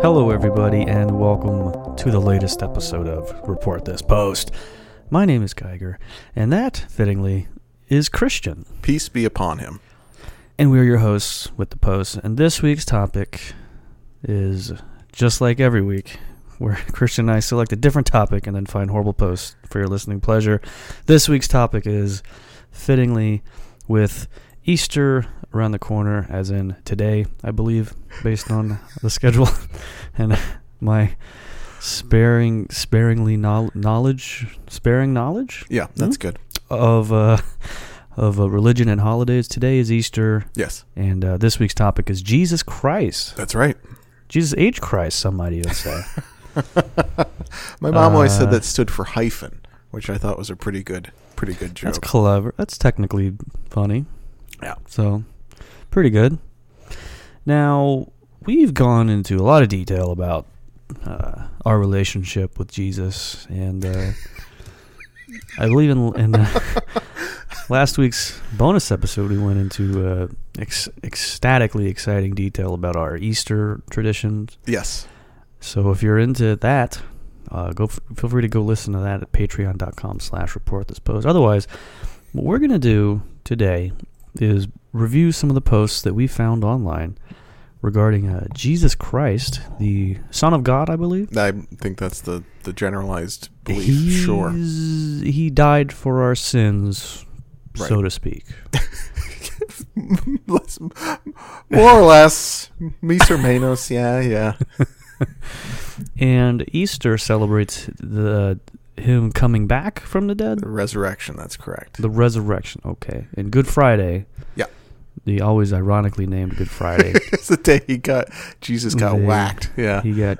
Hello everybody and welcome to the latest episode of Report This Post. My name is Geiger and that, fittingly, is Christian. Peace be upon him. And we're your hosts with the Post, and this week's topic is just like every week, where Christian and I select a different topic and then find horrible posts for your listening pleasure. This week's topic is, fittingly, with Easter around the corner, as in today, I believe, based on the schedule and my sparing knowledge. Yeah, that's good. Of religion and holidays. Today is Easter. Yes. And this week's topic is Jesus Christ. That's right. Jesus H. Christ, somebody will say. My mom always said that stood for hyphen, which I thought was a pretty good joke. That's clever. That's technically funny. Yeah. So, pretty good. Now, we've gone into a lot of detail about our relationship with Jesus, and I believe in last week's bonus episode, we went into ecstatically exciting detail about our Easter traditions. Yes. So, if you're into that, feel free to go listen to that at patreon.com/reportthispost. Otherwise, what we're going to do today is review some of the posts that we found online regarding Jesus Christ, the Son of God, I believe. I think that's the generalized belief, sure. He died for our sins, right, so to speak. More or less. Miser menos, yeah. And Easter celebrates him coming back from the dead? The resurrection, that's correct. The resurrection, okay. And Good Friday. Yeah. The always ironically named Good Friday. It's the day Jesus got whacked. Yeah. He got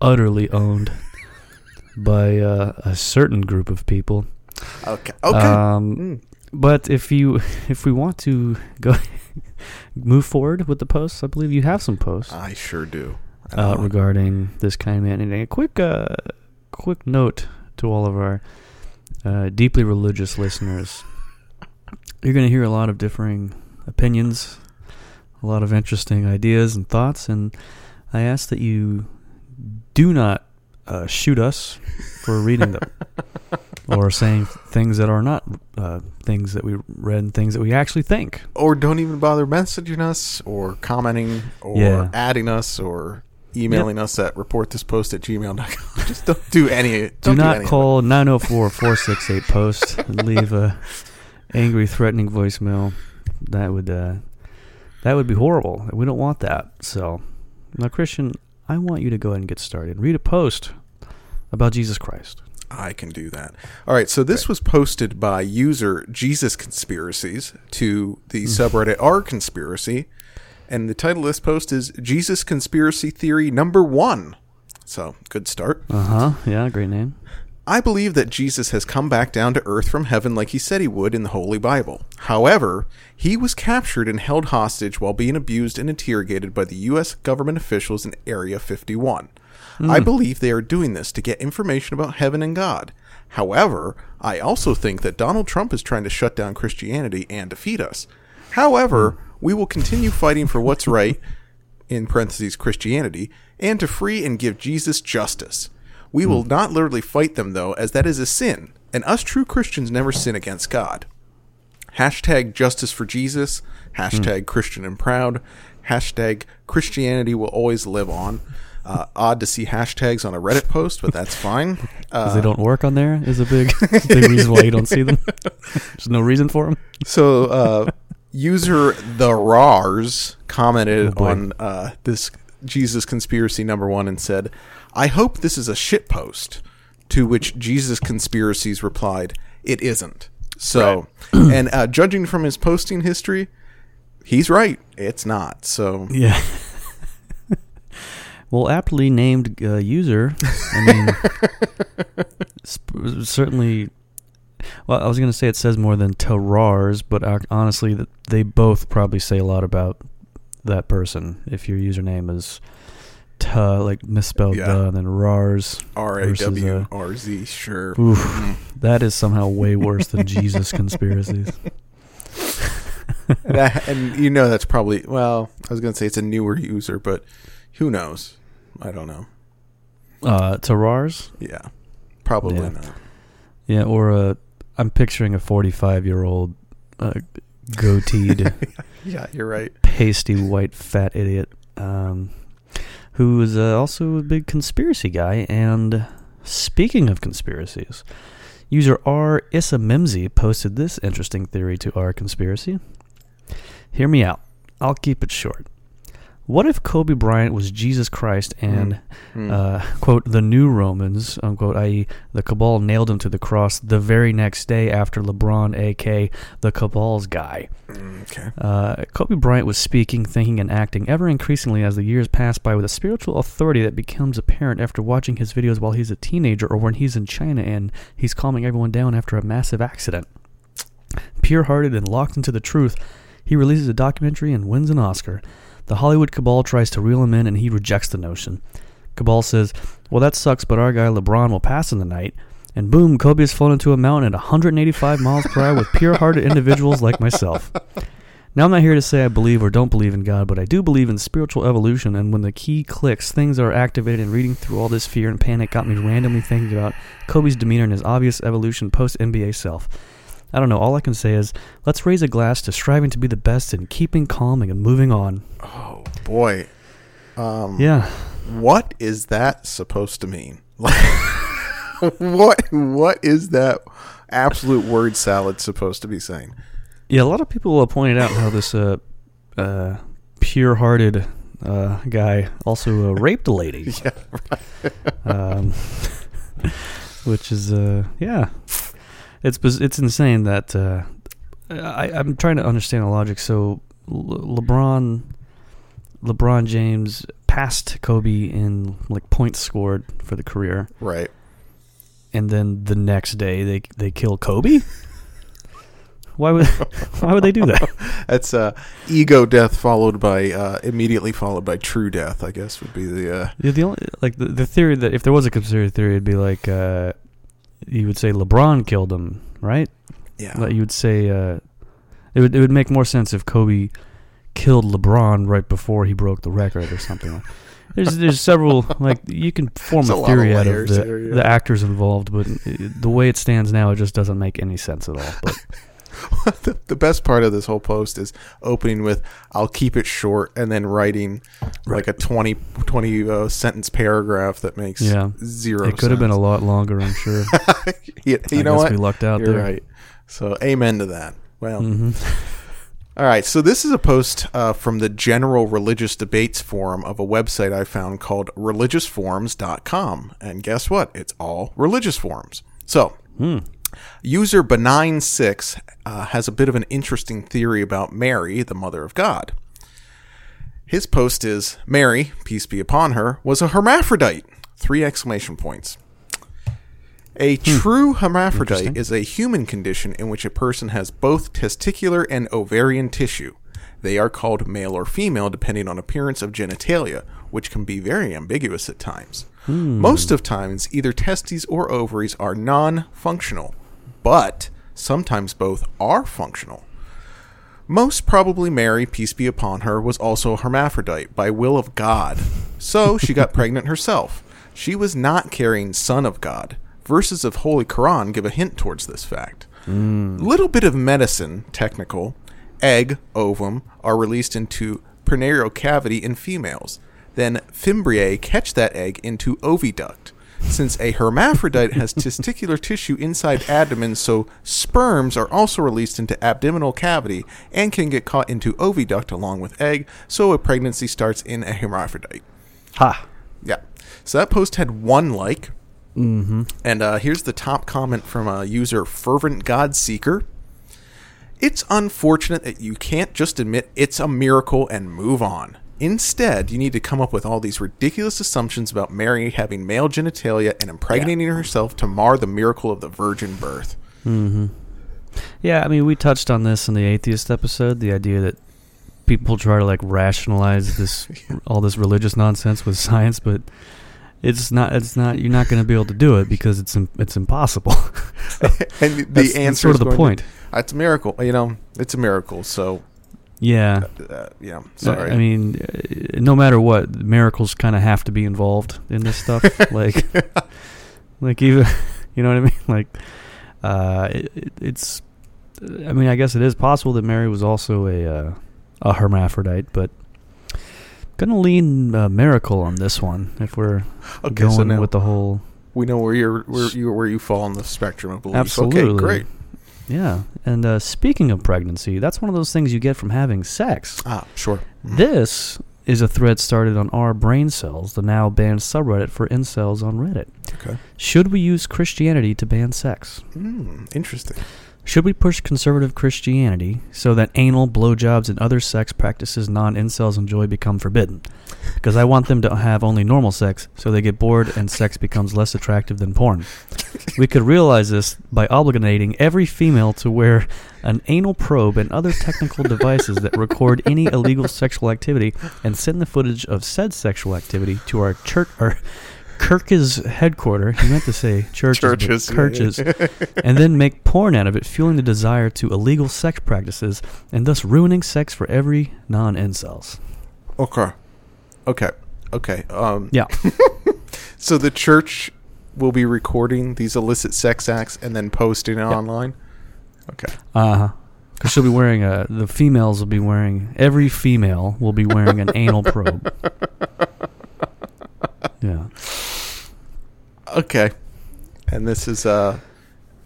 utterly owned by a certain group of people. Okay. But if we want to go move forward with the posts, I believe you have some posts. I sure do. Regarding this kind of man. And a quick note to all of our deeply religious listeners. You're going to hear a lot of differing opinions, a lot of interesting ideas and thoughts, and I ask that you do not shoot us for reading them or saying things that are not things that we read and things that we actually think. Or don't even bother messaging us or commenting or adding us or emailing us at reportthispost@gmail.com. Just don't do any. Do not call 904-468-POST and leave a angry, threatening voicemail. That would be horrible. We don't want that. So, now Christian, I want you to go ahead and get started. Read a post about Jesus Christ. I can do that. All right. So this was posted by user Jesus Conspiracies to the subreddit R Conspiracy. And the title of this post is Jesus Conspiracy Theory Number 1. So, good start. Yeah, great name. I believe that Jesus has come back down to earth from heaven like he said he would in the Holy Bible. However, he was captured and held hostage while being abused and interrogated by the U.S. government officials in Area 51. I believe they are doing this to get information about heaven and God. However, I also think that Donald Trump is trying to shut down Christianity and defeat us. However, we will continue fighting for what's right, in parentheses, Christianity, and to free and give Jesus justice. We will not literally fight them, though, as that is a sin, and us true Christians never sin against God. Hashtag justice for Jesus, hashtag Christian and proud, hashtag Christianity will always live on. Odd to see hashtags on a Reddit post, but that's fine. Because they don't work on there is a big reason why you don't see them. There's no reason for them. So, user TheRawrz commented on this Jesus Conspiracy number 1 and said, "I hope this is a shit post." To which Jesus Conspiracies replied, "It isn't." So, right. And judging from his posting history, he's right. It's not. So, yeah. Well, aptly named user. I mean, certainly. Well, I was going to say it says more than TheRawrz, but honestly, they both probably say a lot about that person. If your username is misspelled and then Rawrz. R-A-W-R-Z, sure. Oof, that is somehow way worse than Jesus Conspiracies. And you know that's probably, well, I was going to say it's a newer user, but who knows? I don't know. TheRawrz? Yeah, probably not. Yeah, or I'm picturing a 45-year-old goateed, yeah, you're right, pasty white fat idiot who is also a big conspiracy guy. And speaking of conspiracies, user R. Issa Mimsy posted this interesting theory to R Conspiracy. Hear me out. I'll keep it short. What if Kobe Bryant was Jesus Christ and, quote, the new Romans, unquote, i.e. the cabal nailed him to the cross the very next day after LeBron, a.k.a. the cabal's guy? Okay. Kobe Bryant was speaking, thinking, and acting ever increasingly as the years pass by with a spiritual authority that becomes apparent after watching his videos while he's a teenager or when he's in China and he's calming everyone down after a massive accident. Pure-hearted and locked into the truth, he releases a documentary and wins an Oscar. The Hollywood cabal tries to reel him in, and he rejects the notion. Cabal says, well, that sucks, but our guy LeBron will pass in the night. And boom, Kobe is flown into a mountain at 185 miles per hour with pure-hearted individuals like myself. Now, I'm not here to say I believe or don't believe in God, but I do believe in spiritual evolution, and when the key clicks, things are activated, and reading through all this fear and panic got me randomly thinking about Kobe's demeanor and his obvious evolution post-NBA self. I don't know. All I can say is, let's raise a glass to striving to be the best and keeping calm and moving on. Oh, boy. Yeah. What is that supposed to mean? What is that absolute word salad supposed to be saying? Yeah, a lot of people pointed out how this pure-hearted guy also raped a lady. Yeah, right. Which is, yeah. It's insane that I'm trying to understand the logic. So LeBron James passed Kobe in like points scored for the career, right? And then the next day they kill Kobe. Why would they do that? That's ego death immediately followed by true death. I guess would be the the only, like, the theory that if there was a conspiracy theory, it'd be like. You would say LeBron killed him, right? Yeah. Like you would say it would make more sense if Kobe killed LeBron right before he broke the record or something. There's several, like, you can form a theory out of the actors involved, but the way it stands now, it just doesn't make any sense at all. But. The best part of this whole post is opening with "I'll keep it short" and then writing like a 20 sentence paragraph that makes zero sense. It could have been a lot longer, I'm sure. You know what? We lucked out. You're there. Right. So amen to that. Well, all right. So this is a post from the General Religious Debates Forum of a website I found called religiousforums.com. And guess what? It's all religious forums. So... User Benign6 has a bit of an interesting theory about Mary, the mother of God. His post is, Mary, peace be upon her, was a hermaphrodite! 3 exclamation points. A true hermaphrodite is a human condition in which a person has both testicular and ovarian tissue. They are called male or female depending on appearance of genitalia, which can be very ambiguous at times. Most of times, either testes or ovaries are non-functional, but sometimes both are functional. Most probably Mary, peace be upon her, was also a hermaphrodite by will of God. So she got pregnant herself. She was not carrying Son of God. Verses of Holy Quran give a hint towards this fact. Little bit of medicine, technical, egg, ovum, are released into pernary cavity in females. Then fimbriae catch that egg into oviduct. Since a hermaphrodite has testicular tissue inside abdomen, so sperms are also released into abdominal cavity and can get caught into oviduct along with egg, so a pregnancy starts in a hermaphrodite. Ha. Yeah. So that post had 1 like. And here's the top comment from a user, fervent godseeker. It's unfortunate that you can't just admit it's a miracle and move on. Instead, you need to come up with all these ridiculous assumptions about Mary having male genitalia and impregnating herself to mar the miracle of the virgin birth. Yeah, I mean, we touched on this in the atheist episode, the idea that people try to, like, rationalize this all this religious nonsense with science, but... It's not. You're not going to be able to do it because it's impossible. And the answer is sort of the point. It's a miracle. You know, it's a miracle. So Yeah. Yeah. Sorry. I mean, no matter what, miracles kind of have to be involved in this stuff. Like even, you know what I mean? Like, it's, I mean, I guess it is possible that Mary was also a hermaphrodite, but gonna lean miracle on this one if we're going so with the whole. We know where you fall on the spectrum of beliefs. Absolutely. Okay, great. Yeah, and speaking of pregnancy, that's one of those things you get from having sex. Ah, sure. Mm-hmm. This is a thread started on r/braincells, the now banned subreddit for incels on Reddit. Okay. Should we use Christianity to ban sex? Interesting. Should we push conservative Christianity so that anal, blowjobs, and other sex practices non-incels enjoy become forbidden? Because I want them to have only normal sex so they get bored and sex becomes less attractive than porn. We could realize this by obligating every female to wear an anal probe and other technical devices that record any illegal sexual activity and send the footage of said sexual activity to our church or Kirk's headquarters, he meant to say churches, yeah. And then make porn out of it, fueling the desire to illegal sex practices and thus ruining sex for every non-incels. Okay. Yeah. So the church will be recording these illicit sex acts and then posting it online? Okay. Uh-huh. Because she'll be wearing every female will be wearing an anal probe. Yeah. Okay. And this is a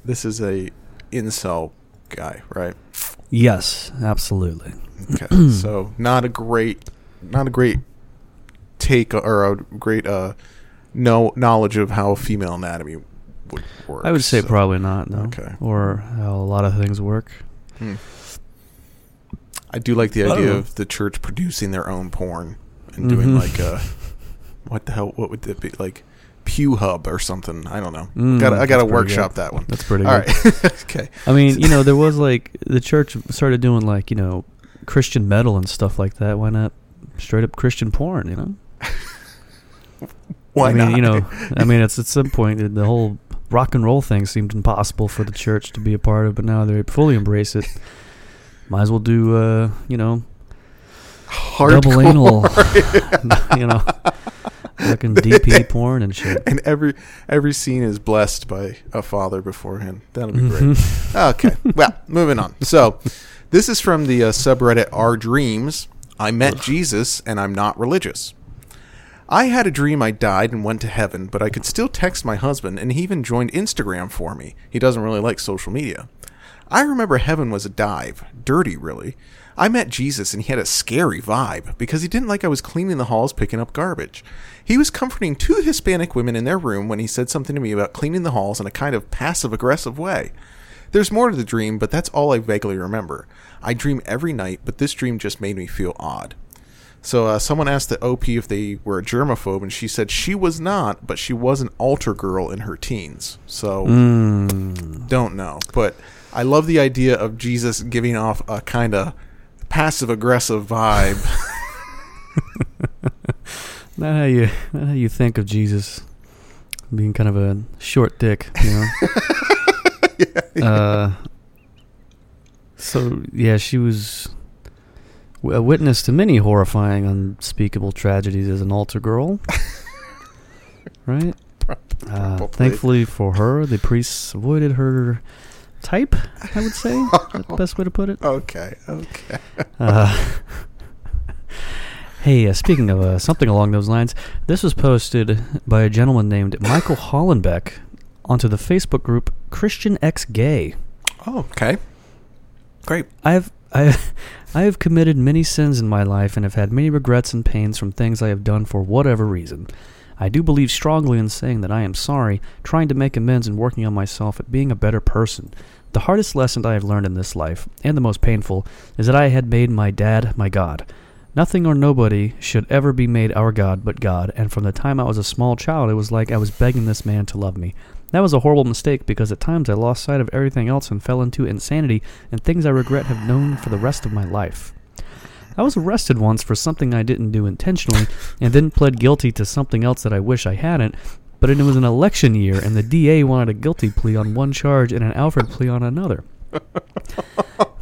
incel guy, right? Yes, absolutely. Okay. So not a great take or a great no knowledge of how female anatomy would work. I would say probably not, no. Okay. Or how a lot of things work. I do like the idea of the church producing their own porn and doing like a what the hell? What would it be like? Pew Hub or something? I don't know. I gotta workshop that one. That's pretty good. All right. Okay. I mean, you know, there was like the church started doing like, you know, Christian metal and stuff like that. Why not straight up Christian porn? You know. Why not? You know, I mean, it's at some point the whole rock and roll thing seemed impossible for the church to be a part of, but now they fully embrace it. Might as well do, you know, hardcore. Double anal, you know. Fucking DP porn and shit. And every scene is blessed by a father beforehand. That'll be great. Okay. Well, moving on. So, this is from the subreddit r/dreams. I met Jesus and I'm not religious. I had a dream I died and went to heaven, but I could still text my husband and he even joined Instagram for me. He doesn't really like social media. I remember heaven was a dive. Dirty, really. I met Jesus and he had a scary vibe because he didn't like I was cleaning the halls picking up garbage. He was comforting two Hispanic women in their room when he said something to me about cleaning the halls in a kind of passive-aggressive way. There's more to the dream, but that's all I vaguely remember. I dream every night, but this dream just made me feel odd. So someone asked the OP if they were a germaphobe, and she said she was not, but she was an altar girl in her teens. So, don't know. But I love the idea of Jesus giving off a kind of passive-aggressive vibe. not how you think of Jesus being kind of a short dick, you know? Yeah. She was a witness to many horrifying, unspeakable tragedies as an altar girl. Right? Thankfully for her, the priests avoided her type, I would say. Is that the best way to put it? Okay. Hey, speaking of something along those lines, this was posted by a gentleman named Michael Hollenbeck onto the Facebook group Christian X Gay. Oh, okay. Great. I have committed many sins in my life and have had many regrets and pains from things I have done for whatever reason. I do believe strongly in saying that I am sorry, trying to make amends and working on myself at being a better person. The hardest lesson I have learned in this life, and the most painful, is that I had made my dad my God. Nothing or nobody should ever be made our God but God, and from the time I was a small child, it was like I was begging this man to love me. That was a horrible mistake because at times I lost sight of everything else and fell into insanity and things I regret have known for the rest of my life. I was arrested once for something I didn't do intentionally and then pled guilty to something else that I wish I hadn't, but it was an election year and the DA wanted a guilty plea on one charge and an Alfred plea on another.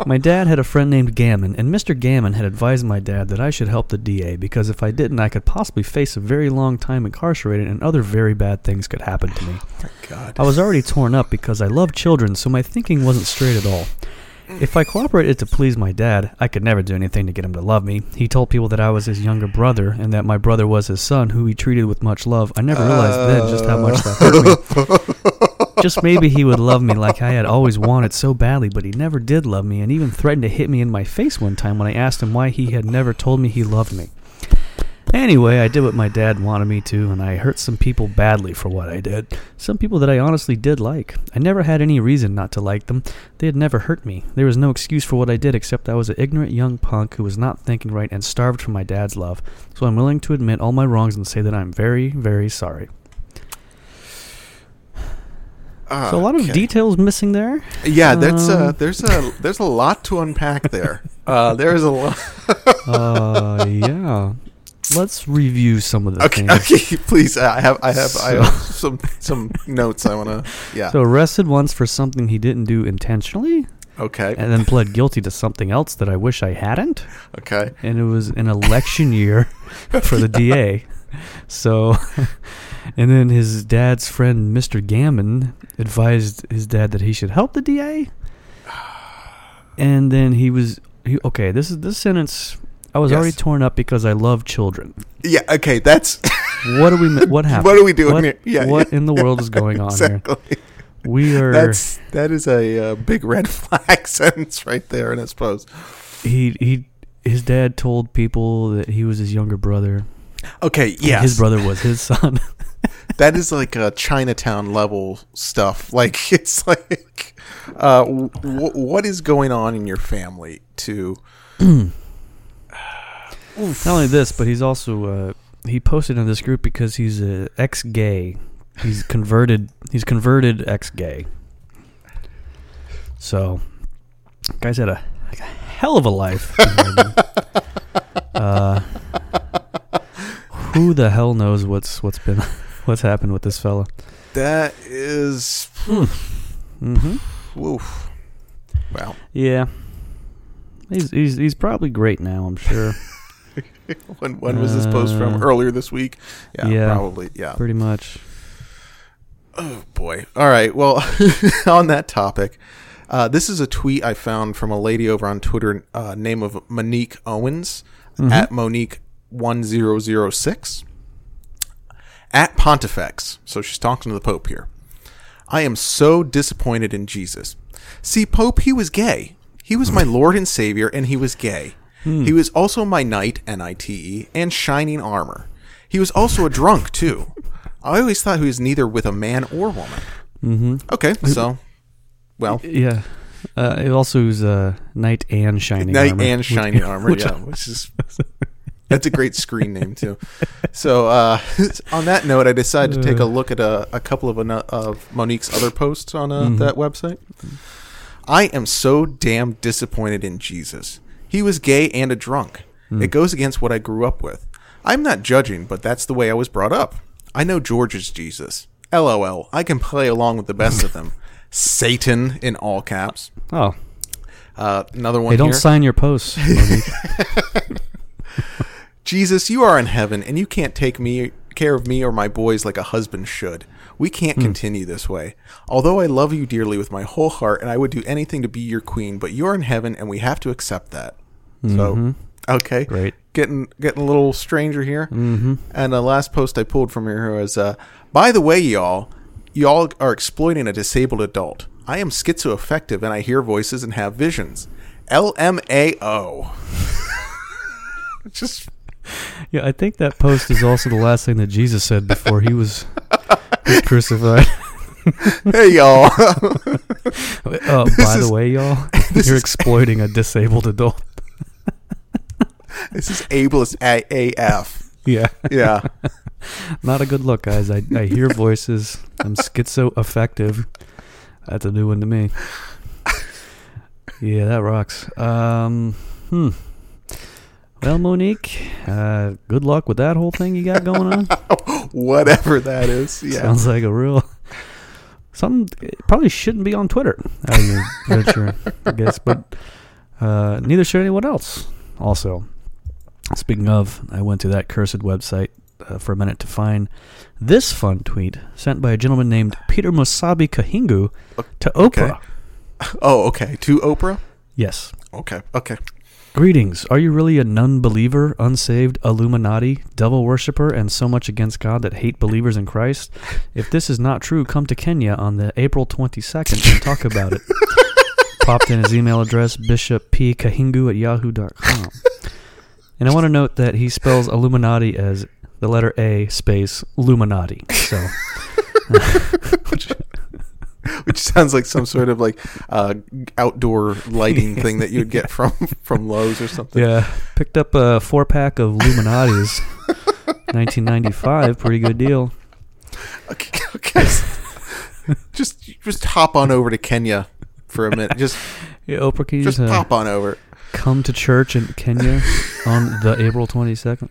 My dad had a friend named Gammon, and Mr. Gammon had advised my dad that I should help the DA because if I didn't, I could possibly face a very long time incarcerated and other very bad things could happen to me. Oh my God. I was already torn up because I love children, so my thinking wasn't straight at all. If I cooperated to please my dad, I could never do anything to get him to love me. He told people that I was his younger brother and that my brother was his son, who he treated with much love. I never realized then just how much that hurt me. Just maybe he would love me like I had always wanted so badly, but he never did love me and even threatened to hit me in my face one time when I asked him why he had never told me he loved me. Anyway, I did what my dad wanted me to, and I hurt some people badly for what I did. Some people that I honestly did like. I never had any reason not to like them. They had never hurt me. There was no excuse for what I did, except I was an ignorant young punk who was not thinking right and starved for my dad's love. So I'm willing to admit all my wrongs and say that I'm very, very sorry. So a lot of details missing there. Yeah, that's there's a lot to unpack there. There's a lot. Yeah. Let's review some of the things. Okay, please. I have some notes I want to. Yeah. So arrested once for something he didn't do intentionally. Okay. And then pled guilty to something else that I wish I hadn't. Okay. And it was an election year for the DA. So, and then his dad's friend, Mr. Gammon, advised his dad that he should help the DA. And then he was this sentence. I was already torn up because I love children. Yeah, okay, that's... What happened? What are we doing here? Yeah, what in the world is going on here? We are... That is a big red flag sentence right there, and I suppose. His dad told people that he was his younger brother. Okay, yes. His brother was his son. That is like a Chinatown level stuff. Like, it's like... what is going on in your family to... Oof. Not only this, but he's also he posted in this group because he's a ex-gay. He's converted. He's converted ex-gay. So, guy's had a hell of a life. Who the hell knows what's happened with this fella? That is. Mm-hmm. Oof. Wow. Yeah. He's probably great now. I'm sure. When was this post from? Earlier this week? Yeah, probably. Yeah, pretty much. Oh, boy. All right. Well, on that topic, this is a tweet I found from a lady over on Twitter, name of Monique Owens, at Monique1006, at pontifex. So she's talking to the Pope here. I am so disappointed in Jesus. See, Pope, he was gay. He was my Lord and Savior, and he was gay. He was also my knight, N-I-T-E, and shining armor. He was also a drunk, too. I always thought he was neither with a man or woman. Mm-hmm. Okay, so, well. Yeah. It also was knight and shining armor. Knight and shining armor, yeah. Which is, that's a great screen name, too. So, on that note, I decided to take a look at a couple of Monique's other posts on that website. I am so damn disappointed in Jesus. He was gay and a drunk. It goes against what I grew up with. I'm not judging, but that's the way I was brought up. I know George's Jesus. LOL. I can play along with the best of them. Satan in all caps. Oh. Another one. Hey, don't sign your posts. Jesus, you are in heaven, and you can't take care of me or my boys like a husband should. We can't continue this way. Although I love you dearly with my whole heart, and I would do anything to be your queen, but you're in heaven, and we have to accept that. So, okay, great. Getting a little stranger here. Mm-hmm. And the last post I pulled from here was, by the way, y'all are exploiting a disabled adult. I am schizoaffective, and I hear voices and have visions. LMAO. Just. Yeah, I think that post is also the last thing that Jesus said before he was crucified. Hey, y'all. By the way, y'all, you're exploiting a disabled adult. This is ableist AF. Yeah. Yeah. Not a good look, guys. I hear voices. I'm schizoaffective. That's a new one to me. Yeah, that rocks. Well, Monique, good luck with that whole thing you got going on. Whatever that is. Yeah. Sounds like a real... Something probably shouldn't be on Twitter. I guess, but Neither should anyone else. Also, speaking of, I went to that cursed website for a minute to find this fun tweet sent by a gentleman named Peter Musabi Kahingu to Oprah. Okay. Oh, okay. To Oprah? Yes. Okay. Okay. Greetings. Are you really a non-believer, unsaved, Illuminati, devil worshiper, and so much against God that hate believers in Christ? If this is not true, come to Kenya on the April 22nd and talk about it. Popped in his email address, bishopkahingu@yahoo.com. And I want to note that he spells Illuminati as the letter A space Luminati. So, which sounds like some sort of like outdoor lighting thing that you'd get from Lowe's or something. Yeah, picked up a 4-pack of Luminatis, 1995. Pretty good deal. Okay. just hop on over to Kenya for a minute. Oprah, can you just hop on over. Come to church in Kenya on the April 22nd.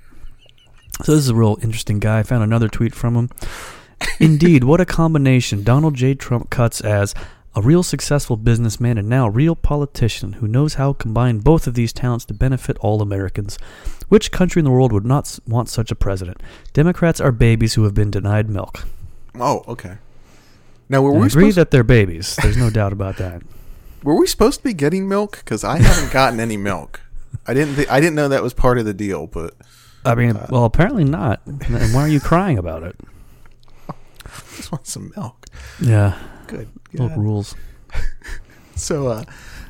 So this is a real interesting guy. I found another tweet from him. Indeed, what a combination. Donald J. Trump cuts as a real successful businessman and now real politician who knows how to combine both of these talents to benefit all Americans. Which country in the world would not want such a president? Democrats are babies who have been denied milk. Oh, okay. Now, were we agree that they're babies. There's no doubt about that. Were we supposed to be getting milk? Because I haven't gotten any milk. I didn't know that was part of the deal, but... I mean, well, apparently not. And why are you crying about it? I just want some milk. Yeah. Good. Milk rules. So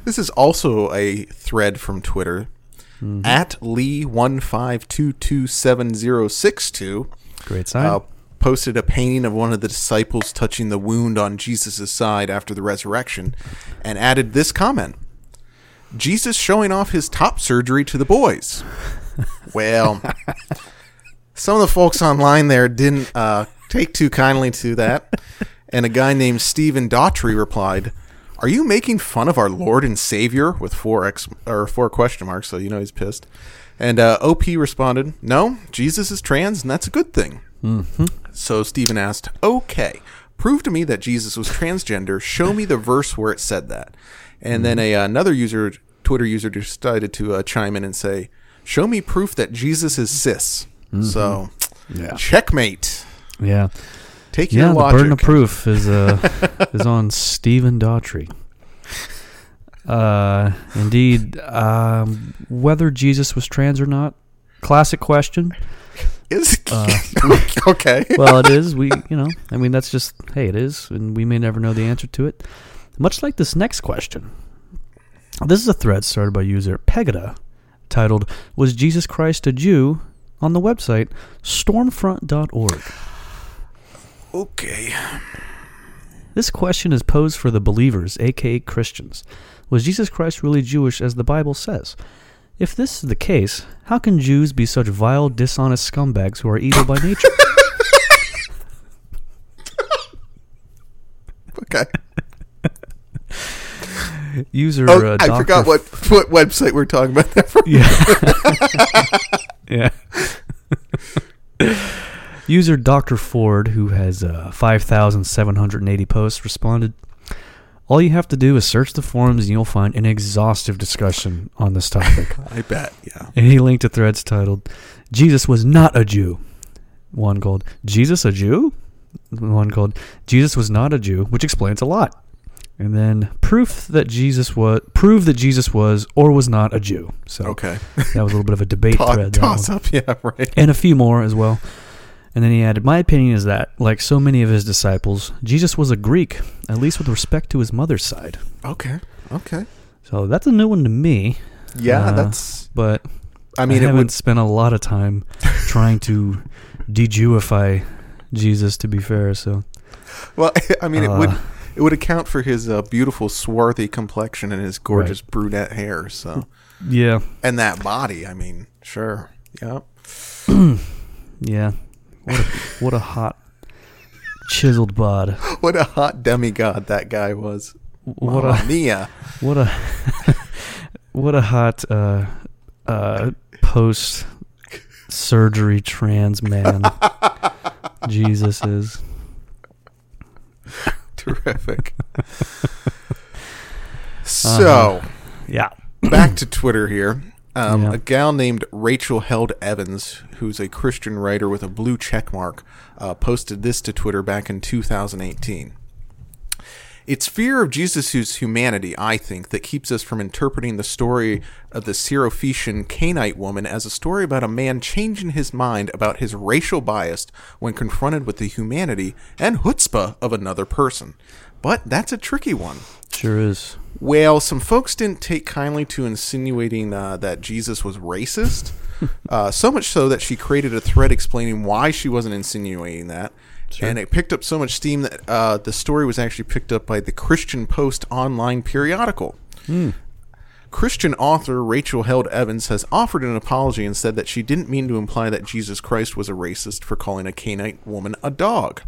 this is also a thread from Twitter. Mm-hmm. At Lee15227062. Great sign. Posted a painting of one of the disciples touching the wound on Jesus' side after the resurrection and added this comment. Jesus showing off his top surgery to the boys. Well, some of the folks online there didn't take too kindly to that, and a guy named Stephen Daughtry replied, "Are you making fun of our Lord and Savior?" with four question marks, so you know he's pissed. And OP responded, "No, Jesus is trans, and that's a good thing." Mm-hmm. So Stephen asked, "Okay, prove to me that Jesus was transgender. Show me the verse where it said that." And then another Twitter user, decided to chime in and say, "Show me proof that Jesus is cis." Mm-hmm. So, checkmate. Yeah. Take your logic. The burden of proof is on Stephen Daughtry. Indeed. Whether Jesus was trans or not, classic question. Okay. Well, it is. It is, and we may never know the answer to it. Much like this next question. This is a thread started by user Pegada, titled, "Was Jesus Christ a Jew?" on the website stormfront.org. Okay. This question is posed for the believers, aka Christians. Was Jesus Christ really Jewish as the Bible says? If this is the case, how can Jews be such vile, dishonest scumbags who are evil by nature? Okay. User I forgot what website we're talking about there from. Yeah. Yeah. User Dr. Ford, who has 5,780 posts, responded, "All you have to do is search the forums and you'll find an exhaustive discussion on this topic." I bet, yeah. And he linked to threads titled, "Jesus was not a Jew." One called, "Jesus a Jew?" One called, "Jesus was not a Jew," which explains a lot. And then prove that Jesus was or was not a Jew. So okay. That was a little bit of a debate thread. Toss up, yeah, right. And a few more as well. And then he added, "My opinion is that, like so many of his disciples, Jesus was a Greek, at least with respect to his mother's side." Okay. So that's a new one to me. Yeah, but I haven't spent a lot of time trying to de-Jewify Jesus, to be fair. So, well, I mean, It would account for his beautiful, swarthy complexion and his gorgeous brunette hair. So, yeah, and that body. I mean, sure, yeah, yeah. What a hot, chiseled bod. What a hot demigod that guy was. What a hot post-surgery trans man Jesus is. Terrific. So, back to Twitter here. A gal named Rachel Held Evans, who's a Christian writer with a blue check mark, posted this to Twitter back in 2018. It's fear of Jesus' humanity, I think, that keeps us from interpreting the story of the Syrophoenician Canaanite woman as a story about a man changing his mind about his racial bias when confronted with the humanity and chutzpah of another person. But that's a tricky one. Sure is. Well, some folks didn't take kindly to insinuating that Jesus was racist, so much so that she created a thread explaining why she wasn't insinuating that. Sure. And it picked up so much steam that the story was actually picked up by the Christian Post online periodical. Christian author Rachel Held Evans has offered an apology and said that she didn't mean to imply that Jesus Christ was a racist for calling a Canaanite woman a dog.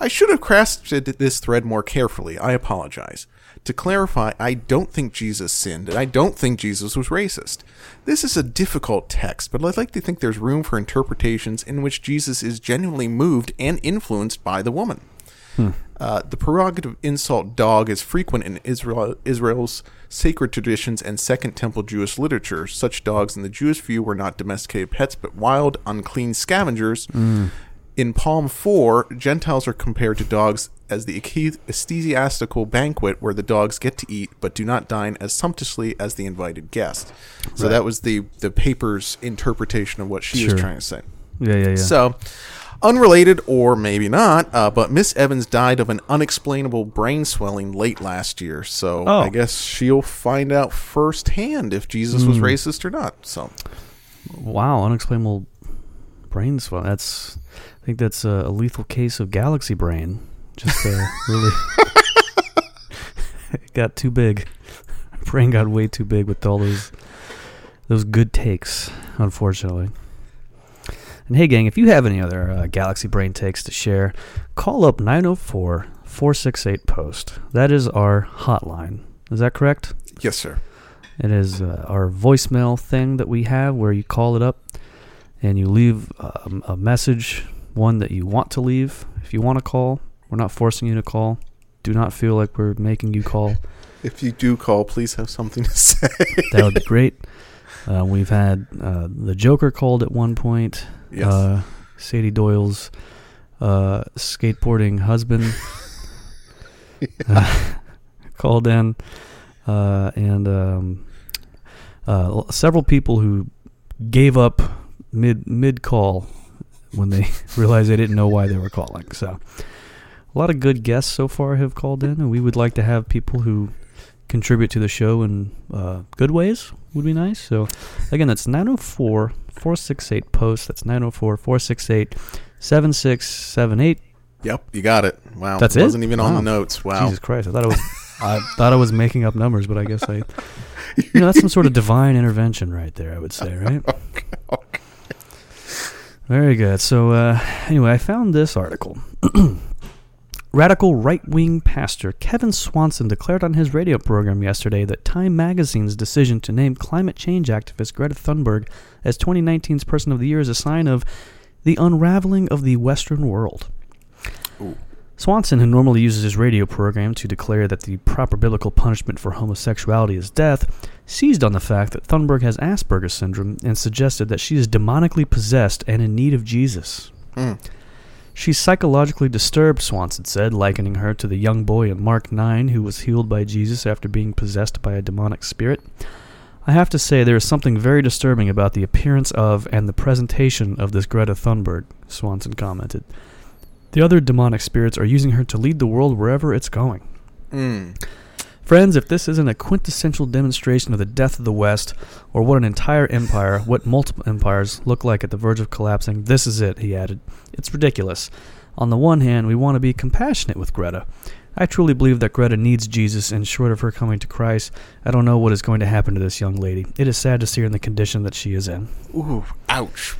I should have crafted this thread more carefully. I apologize. To clarify, I don't think Jesus sinned, and I don't think Jesus was racist. This is a difficult text, but I'd like to think there's room for interpretations in which Jesus is genuinely moved and influenced by the woman. The prerogative insult dog is frequent in Israel's sacred traditions and Second Temple Jewish literature. Such dogs in the Jewish view were not domesticated pets, but wild, unclean scavengers. In Palm 4, Gentiles are compared to dogs as the ecclesiastical banquet where the dogs get to eat but do not dine as sumptuously as the invited guest. So that was the paper's interpretation of what she was trying to say. So, unrelated or maybe not, but Miss Evans died of an unexplainable brain swelling late last year. So I guess she'll find out firsthand if Jesus was racist or not. So, wow, unexplainable brain swelling. That's... I think that's a lethal case of galaxy brain. Just really it got too big. Brain got way too big with all those good takes, unfortunately. And hey, gang, if you have any other galaxy brain takes to share, call up 904-468-POST. That is our hotline. Is that correct? Yes, sir. It is our voicemail thing that we have where you call it up. And you leave a message, one that you want to leave. If you want to call, we're not forcing you to call. Do not feel like we're making you call. If you do call, please have something to say. That would be great. We've had the Joker called at one point. Yes. Sadie Doyle's skateboarding husband called in. And several people who gave up mid call when they realized they didn't know why they were calling. So a lot of good guests so far have called in, and we would like to have people who contribute to the show in good ways would be nice. So again, that's 904-468-POST. That's 904-468-7678. Yep, you got it. Wow. That's it? Wasn't even on the notes. Wow. Jesus Christ. I thought it was I thought I was making up numbers, but I guess that's some sort of divine intervention right there, I would say, right? Okay. Very good. So anyway, I found this article. Radical right-wing pastor Kevin Swanson declared on his radio program yesterday that Time Magazine's decision to name climate change activist Greta Thunberg as 2019's Person of the Year is a sign of the unraveling of the Western world. Ooh. Swanson, who normally uses his radio program to declare that the proper biblical punishment for homosexuality is death, seized on the fact that Thunberg has Asperger's syndrome and suggested that she is demonically possessed and in need of Jesus. She's psychologically disturbed, Swanson said, likening her to the young boy in Mark 9 who was healed by Jesus after being possessed by a demonic spirit. I have to say there is something very disturbing about the appearance of and the presentation of this Greta Thunberg, Swanson commented. The other demonic spirits are using her to lead the world wherever it's going. Friends, if this isn't a quintessential demonstration of the death of the West, or what an entire empire, what multiple empires look like at the verge of collapsing, this is it, he added. It's ridiculous. On the one hand, we want to be compassionate with Greta. I truly believe that Greta needs Jesus, and short of her coming to Christ, I don't know what is going to happen to this young lady. It is sad to see her in the condition that she is in. Ooh, ouch.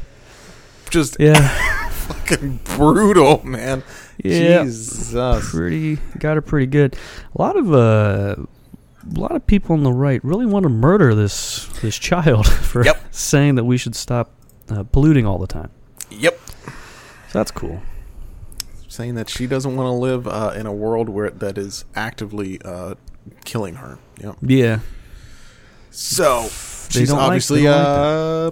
Just fucking brutal, man. Yeah, Jesus. Got her pretty good. A lot of people on the right really want to murder this child for saying that we should stop polluting all the time. Yep. So that's cool. Saying that she doesn't want to live in a world where that is actively killing her. Yep. Yeah. So she's obviously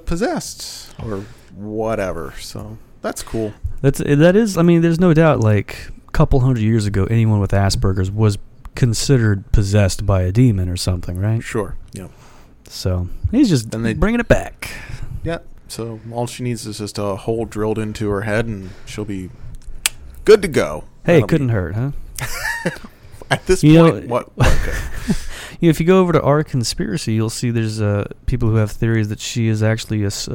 possessed or whatever. So that's cool. That is. I mean, there's no doubt. Like a couple hundred years ago, anyone with Asperger's was considered possessed by a demon or something, right? Sure. Yeah. So he's just bringing it back. Yeah. So all she needs is just a hole drilled into her head, and she'll be good to go. Hey, it couldn't hurt, huh? At this point, what could? You know, if you go over to R Conspiracy, you'll see there's people who have theories that she is actually is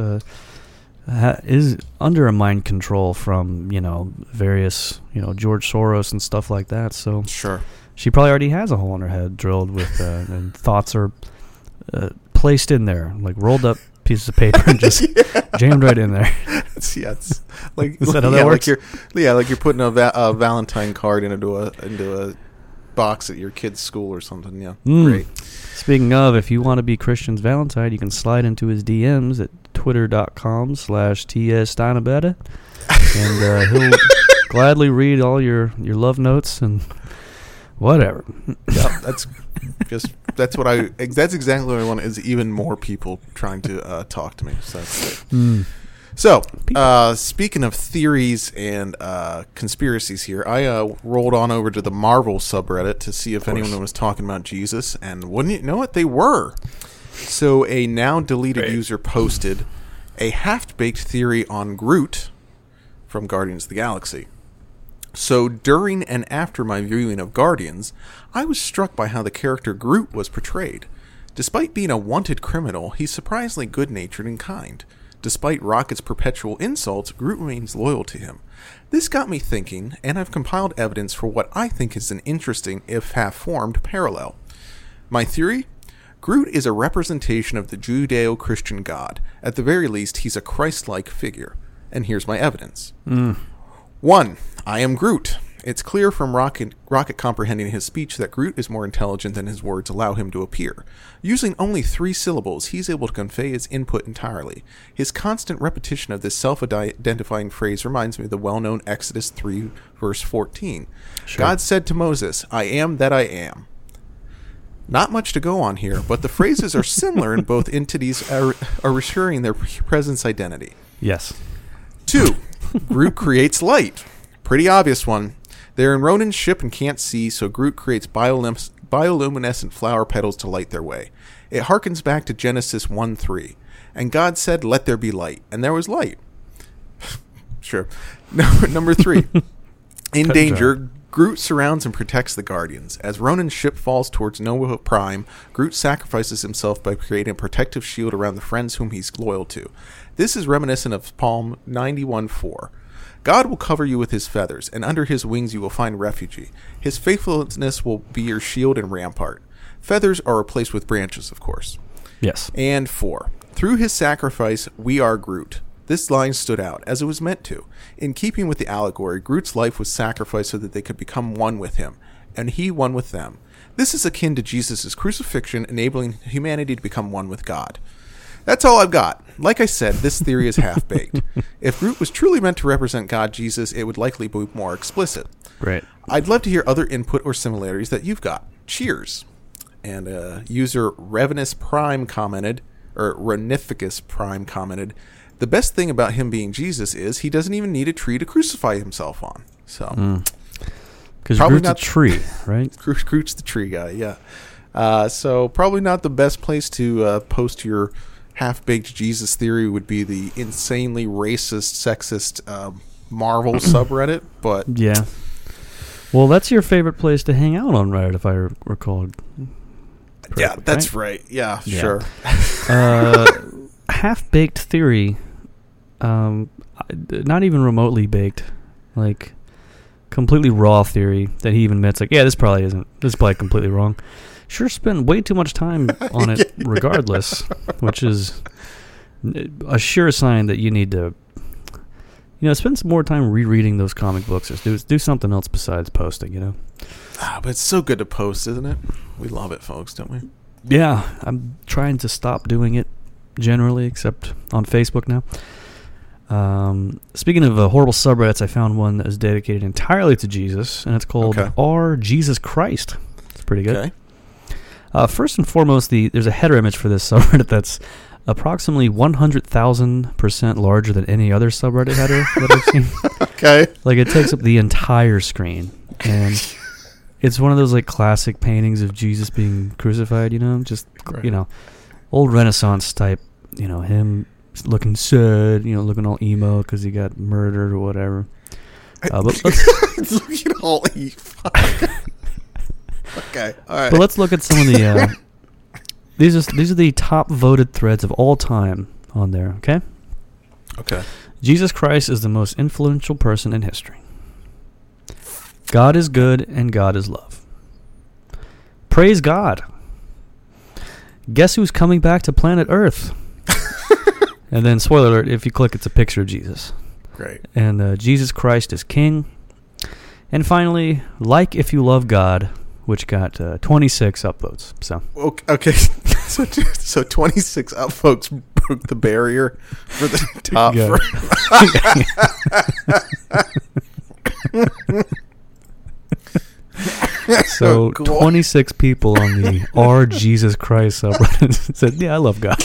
under a mind control from, you know, various, you know, George Soros and stuff like that. So sure, she probably already has a hole in her head drilled with and thoughts are placed in there, like rolled up pieces of paper and just jammed right in there. Yeah, it's like, is that how that works? Like you're putting a Valentine card into a box at your kid's school or something. Yeah. Great. Speaking of, if you want to be Christian's Valentine, you can slide into his DMs at twitter.com/TS Steinabetta and he'll gladly read all your love notes and whatever. Yeah, that's exactly what I want, is even more people trying to talk to me. So that's great. So, speaking of theories and conspiracies here, I rolled on over to the Marvel subreddit to see if anyone was talking about Jesus, and wouldn't you know it, they were. So, a now-deleted user posted a half-baked theory on Groot from Guardians of the Galaxy. So, during and after my viewing of Guardians, I was struck by how the character Groot was portrayed. Despite being a wanted criminal, he's surprisingly good-natured and kind. Despite Rocket's perpetual insults, Groot remains loyal to him. This got me thinking, and I've compiled evidence for what I think is an interesting, if half-formed, parallel. My theory? Groot is a representation of the Judeo-Christian God. At the very least, he's a Christ-like figure. And here's my evidence. 1. I am Groot. It's clear from Rocket comprehending his speech that Groot is more intelligent than his words allow him to appear. Using only 3 syllables, he's able to convey his input entirely. His constant repetition of this self-identifying phrase reminds me of the well-known Exodus 3, verse 14. Sure. God said to Moses, I am that I am. Not much to go on here, but the phrases are similar, and both entities are reassuring their presence identity. Yes. 2. Groot creates light. Pretty obvious one. They're in Ronan's ship and can't see, so Groot creates bioluminescent flower petals to light their way. It harkens back to Genesis 1:3. And God said, let there be light. And there was light. Sure. Number 3. In danger, Groot surrounds and protects the Guardians. As Ronan's ship falls towards Nova Prime, Groot sacrifices himself by creating a protective shield around the friends whom he's loyal to. This is reminiscent of Psalm 91:4. God will cover you with his feathers, and under his wings you will find refuge. His faithfulness will be your shield and rampart. Feathers are replaced with branches, of course. Yes. And 4. Through his sacrifice, we are Groot. This line stood out, as it was meant to. In keeping with the allegory, Groot's life was sacrificed so that they could become one with him, and he one with them. This is akin to Jesus' crucifixion, enabling humanity to become one with God. That's all I've got. Like I said, this theory is half-baked. If Groot was truly meant to represent God Jesus, it would likely be more explicit. Right. I'd love to hear other input or similarities that you've got. Cheers. And user Revenous Prime commented, the best thing about him being Jesus is he doesn't even need a tree to crucify himself on. So, because Groot's a tree, right? Groot's the tree guy, yeah. So probably not the best place to post your half-baked Jesus theory would be the insanely racist, sexist Marvel subreddit, but... Yeah. Well, that's your favorite place to hang out on Reddit, if I recall. Yeah, that's right. Yeah, sure. Half-baked theory, not even remotely baked, like completely raw theory that he even admits, like, yeah, this is probably completely wrong. Sure spend way too much time on it regardless, which is a sure sign that you need to, you know, spend some more time rereading those comic books or do something else besides posting, you know. But it's so good to post, isn't it? We love it, folks, don't we? Yeah, I'm trying to stop doing it generally, except on Facebook now. Speaking of horrible subreddits, I found one that is dedicated entirely to Jesus, and it's called R. Jesus Christ. It's pretty good. Okay. First and foremost, there's a header image for this subreddit that's approximately 100,000% larger than any other subreddit header that I've seen. Okay. Like, it takes up the entire screen. And it's one of those, like, classic paintings of Jesus being crucified, you know? Just, you know, old Renaissance type, you know, him looking sad, you know, looking all emo because he got murdered or whatever. But let's looking all emo. Okay, all right. But let's look at some of the... These are the top voted threads of all time on there, okay? Okay. Jesus Christ is the most influential person in history. God is good and God is love. Praise God. Guess who's coming back to planet Earth? And then, spoiler alert, if you click, it's a picture of Jesus. Great. And Jesus Christ is king. And finally, like if you love God... which got 26 upvotes. So okay, so 26 upvotes broke the barrier for the top. Yeah. So cool. 26 people on the R. Jesus Christ subreddit said, "Yeah, I love God."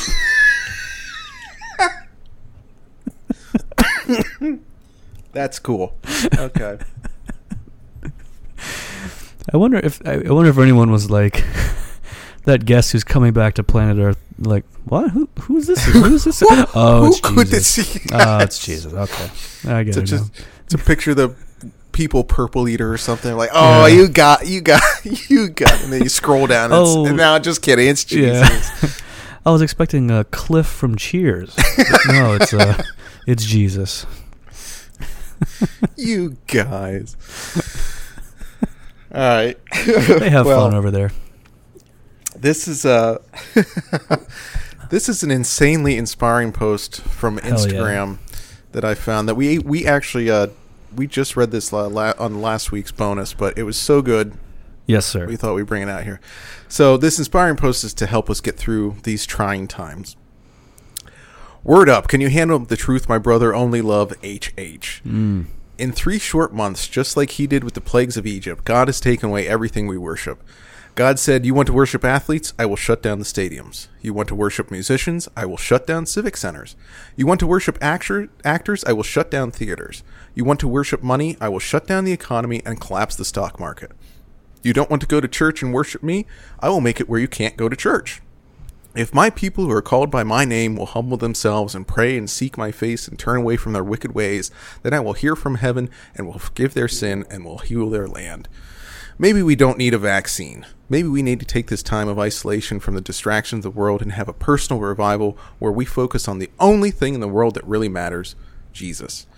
That's cool. Okay. I wonder if anyone was like that guest who's coming back to planet Earth. Like, what? Who's this? Who's this? Oh, it's who Jesus. Could this? It's Jesus. Okay, I get it. It's a picture of the people purple eater or something. Like, oh, yeah. you got, and then you scroll down. And oh, no, just kidding. It's Jesus. Yeah. I was expecting a Cliff from Cheers. No, it's Jesus. You guys. All right. They have fun over there. This is this is an insanely inspiring post from Instagram that I found that we actually we just read this on last week's bonus, but it was so good. Yes, sir. We thought we'd bring it out here. So this inspiring post is to help us get through these trying times. Word up. Can you handle the truth, my brother? Only love, HH. Mm. In 3 short months, just like he did with the plagues of Egypt, God has taken away everything we worship. God said, you want to worship athletes? I will shut down the stadiums. You want to worship musicians? I will shut down civic centers. You want to worship actors? I will shut down theaters. You want to worship money? I will shut down the economy and collapse the stock market. You don't want to go to church and worship me? I will make it where you can't go to church. If my people who are called by my name will humble themselves and pray and seek my face and turn away from their wicked ways, then I will hear from heaven and will forgive their sin and will heal their land. Maybe we don't need a vaccine. Maybe we need to take this time of isolation from the distractions of the world and have a personal revival where we focus on the only thing in the world that really matters, Jesus.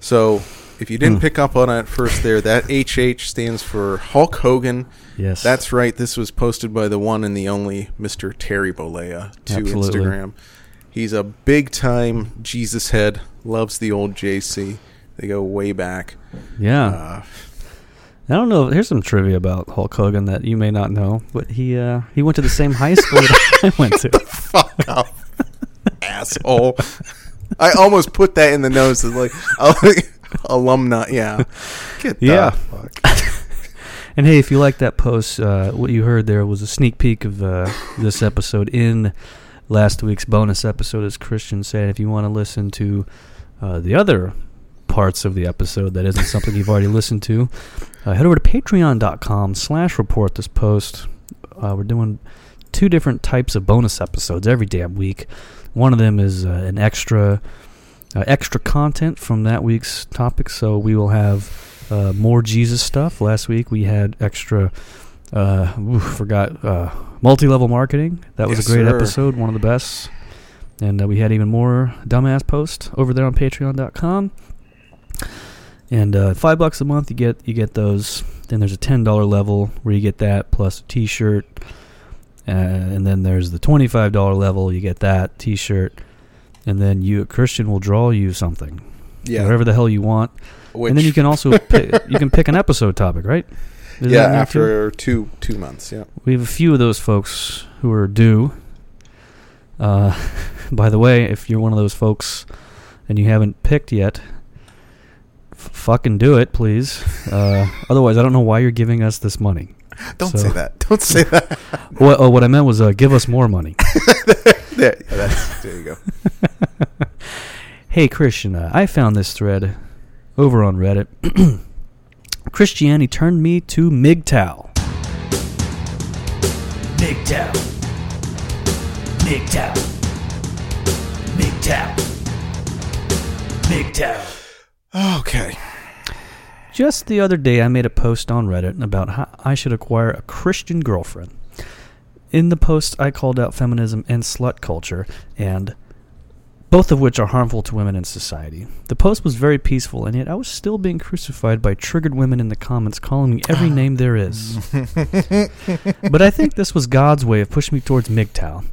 So if you didn't pick up on it first there, that HH stands for Hulk Hogan. Yes. That's right. This was posted by the one and the only Mr. Terry Bollea to Absolutely. Instagram. He's a big-time Jesus head, loves the old JC. They go way back. Yeah. I don't know. Here's some trivia about Hulk Hogan that you may not know, but he went to the same high school that I went to. Fuck up, asshole. I almost put that in the nose as like alumni. Yeah. Get the fuck. And hey, if you like that post, what you heard there was a sneak peek of this episode in last week's bonus episode, as Christian said. If you want to listen to the other parts of the episode that isn't something you've already listened to, head over to patreon.com/reportthispost. We're doing 2 different types of bonus episodes every damn week. One of them is an extra content from that week's topic, so we will have more Jesus stuff. Last week we had extra, multi-level marketing. That was a great episode, one of the best. And we had even more dumbass posts over there on patreon.com. And $5 a month you get those. Then there's a $10 level where you get that plus a t-shirt. And then there's the $25 level. You get that t-shirt, and then you, Christian, will draw you something, whatever the hell you want. Which and then you can also pick an episode topic, right? Is after two months. Yeah, we have a few of those folks who are due. By the way, if you're one of those folks and you haven't picked yet, fucking do it, please. Otherwise, I don't know why you're giving us this money. Don't say that. Don't say that. What I meant was give us more money. There you go. Hey, Christian, I found this thread over on Reddit. Christianity turned me to MGTOW. MGTOW. MGTOW. MGTOW. MGTOW. Okay. Just the other day, I made a post on Reddit about how I should acquire a Christian girlfriend. In the post, I called out feminism and slut culture, and both of which are harmful to women in society. The post was very peaceful, and yet I was still being crucified by triggered women in the comments calling me every name there is. But I think this was God's way of pushing me towards MGTOW.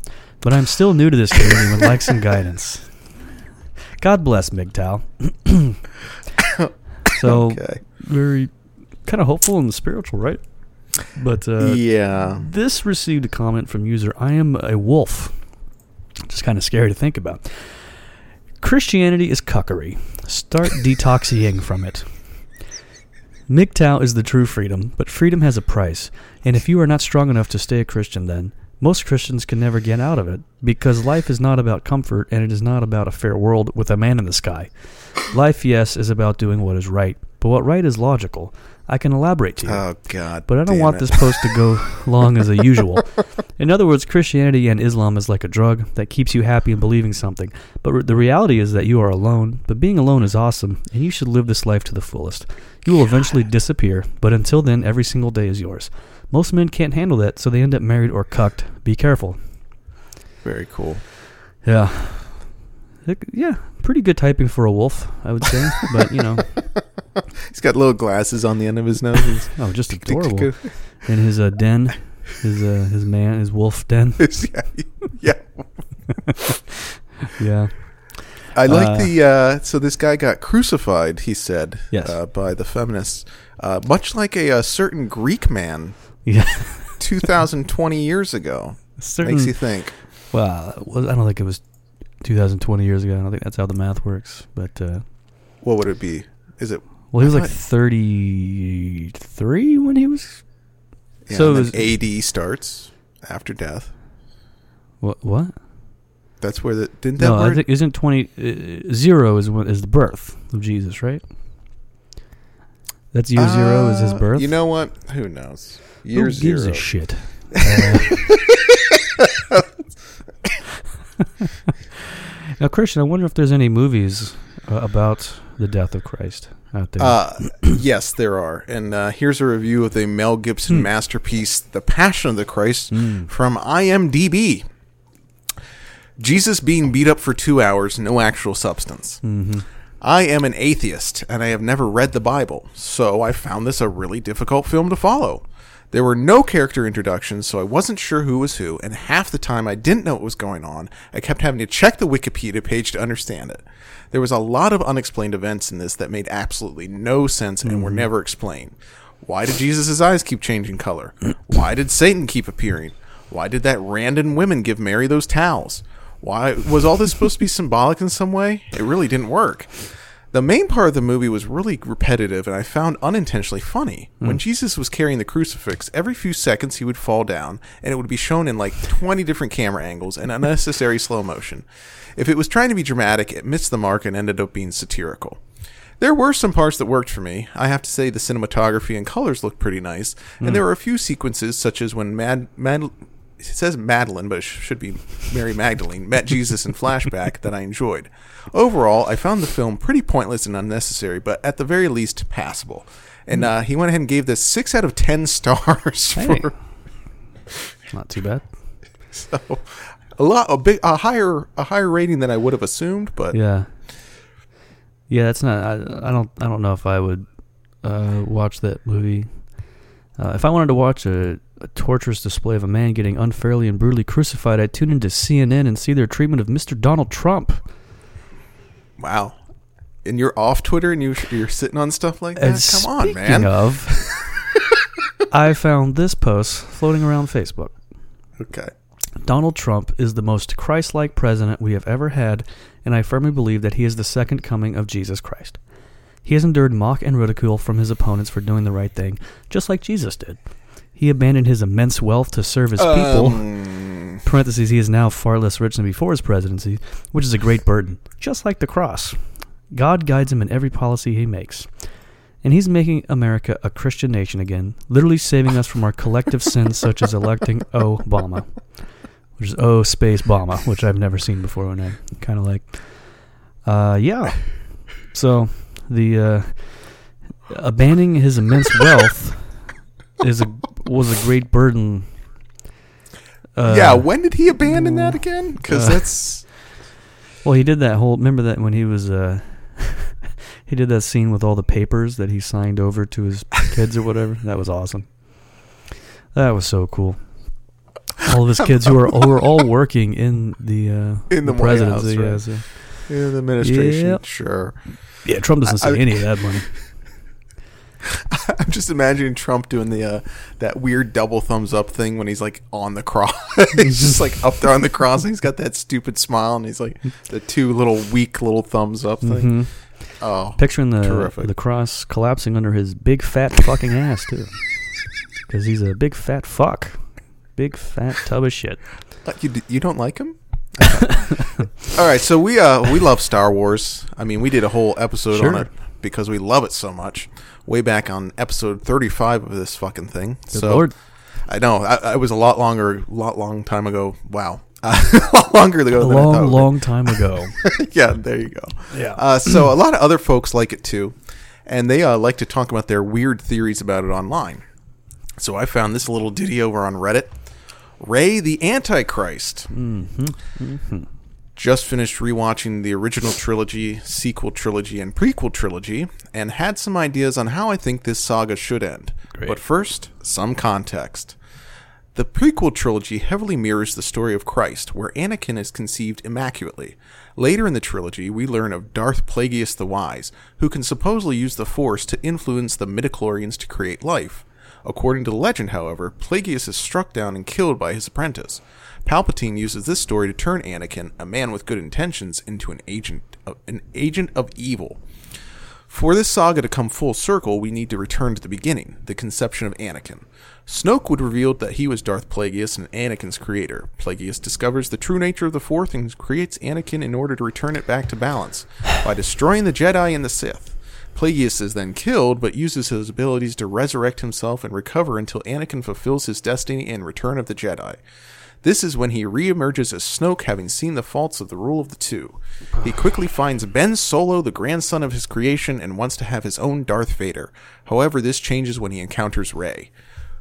But I'm still new to this community and would like some guidance. God bless MGTOW. So okay. Very kind of hopeful and spiritual, right? But this received a comment from user I Am a Wolf. Just kind of scary to think about. Christianity is cuckery. Start detoxing from it. MGTOW is the true freedom, but freedom has a price. And if you are not strong enough to stay a Christian, then most Christians can never get out of it, because life is not about comfort, and it is not about a fair world with a man in the sky. Life, yes, is about doing what is right, but what right is logical. I can elaborate to you. Oh, God. But I don't want this post to go long as usual. In other words, Christianity and Islam is like a drug that keeps you happy and believing something. But the reality is that you are alone, but being alone is awesome, and you should live this life to the fullest. You will eventually disappear, but until then, every single day is yours. Most men can't handle that, so they end up married or cucked. Be careful. Very cool. Yeah. Yeah, pretty good typing for a wolf, I would say, but, you know. He's got little glasses on the end of his nose. Oh, just adorable. In his den, his wolf den. Yeah. Yeah. I like so this guy got crucified, he said, yes. By the feminists, much like a certain Greek man 2,020 years ago. Makes you think. Well, I don't think it was 2,020 years ago. I don't think that's how the math works. But what would it be? Is it? Well, he was like 33 when he was. Yeah, so AD starts after death. What? That's where I think isn't 0 is the birth of Jesus, right? That's year 0 is his birth. You know what? Who knows? Year Who zero. Gives a shit? Now, Christian, I wonder if there's any movies about the death of Christ out there. Yes, there are. And here's a review of the Mel Gibson masterpiece, The Passion of the Christ, from IMDb. Jesus being beat up for 2 hours, no actual substance. Mm-hmm. I am an atheist, and I have never read the Bible, so I found this a really difficult film to follow. There were no character introductions, so I wasn't sure who was who, and half the time I didn't know what was going on. I kept having to check the Wikipedia page to understand it. There was a lot of unexplained events in this that made absolutely no sense and were never explained. Why did Jesus' eyes keep changing color? Why did Satan keep appearing? Why did that random woman give Mary those towels? Why was all this supposed to be symbolic in some way? It really didn't work. The main part of the movie was really repetitive, and I found unintentionally funny. When Jesus was carrying the crucifix, every few seconds he would fall down, and it would be shown in like 20 different camera angles and unnecessary slow motion. If it was trying to be dramatic, it missed the mark and ended up being satirical. There were some parts that worked for me. I have to say the cinematography and colors looked pretty nice, and there were a few sequences, such as when it says Madeline, but it should be Mary Magdalene, met Jesus in flashback that I enjoyed. Overall, I found the film pretty pointless and unnecessary, but at the very least, passable. And he went ahead and gave this 6 out of 10 stars. Hey. Not too bad. So, a higher rating than I would have assumed, but yeah, that's not. I don't know if I would watch that movie. If I wanted to watch a torturous display of a man getting unfairly and brutally crucified, I tune into CNN and see their treatment of Mr. Donald Trump. Wow. And you're off Twitter and you're sitting on stuff like that? And come on, man. Speaking of, I found this post floating around Facebook. Okay. Donald Trump is the most Christ-like president we have ever had, and I firmly believe that he is the second coming of Jesus Christ. He has endured mock and ridicule from his opponents for doing the right thing, just like Jesus did. He abandoned his immense wealth to serve his people. Parentheses, he is now far less rich than before his presidency, which is a great burden, just like the cross. God guides him in every policy he makes. And he's making America a Christian nation again, literally saving us from our collective sins, such as electing Obama, which is O space Obama, which I've never seen before. When I kind of like, yeah. So the abandoning his immense wealth was a great burden. Yeah. When did he abandon that again? Because that's well, he did that whole. Remember that when he was. He did that scene with all the papers that he signed over to his kids or whatever. That was awesome. That was so cool. All of his kids who are all working in the presidency. White House, right? Yeah, so. In the administration, yep. Sure. Yeah, Trump doesn't see any of that money. I'm just imagining Trump doing the that weird double thumbs up thing when he's like on the cross. He's just like up there on the cross. And he's got that stupid smile and he's like the two little weak little thumbs up thing. Mm-hmm. Oh, picturing the cross collapsing under his big fat fucking ass too, because he's a big fat fuck, big fat tub of shit. You don't like him? All right, so we love Star Wars. I mean, we did a whole episode on it because we love it so much. Way back on episode 35 of this fucking thing. Good Lord. I know I was a long time ago. Wow. A long time ago. Yeah, there you go. Yeah. So a lot of other folks like it too, and they like to talk about their weird theories about it online. So I found this little ditty over on Reddit. Ray the Antichrist. Mm-hmm. Mm-hmm. Just finished rewatching the original trilogy, sequel trilogy, and prequel trilogy, and had some ideas on how I think this saga should end. Great. But first, some context. The prequel trilogy heavily mirrors the story of Christ, where Anakin is conceived immaculately. Later in the trilogy, we learn of Darth Plagueis the Wise, who can supposedly use the Force to influence the midichlorians to create life. According to legend, however, Plagueis is struck down and killed by his apprentice. Palpatine uses this story to turn Anakin, a man with good intentions, into an agent of evil. For this saga to come full circle, we need to return to the beginning, the conception of Anakin. Snoke would reveal that he was Darth Plagueis and Anakin's creator. Plagueis discovers the true nature of the Force and creates Anakin in order to return it back to balance by destroying the Jedi and the Sith. Plagueis is then killed, but uses his abilities to resurrect himself and recover until Anakin fulfills his destiny in Return of the Jedi. This is when he reemerges as Snoke, having seen the faults of the rule of the two. He quickly finds Ben Solo, the grandson of his creation, and wants to have his own Darth Vader. However, this changes when he encounters Rey.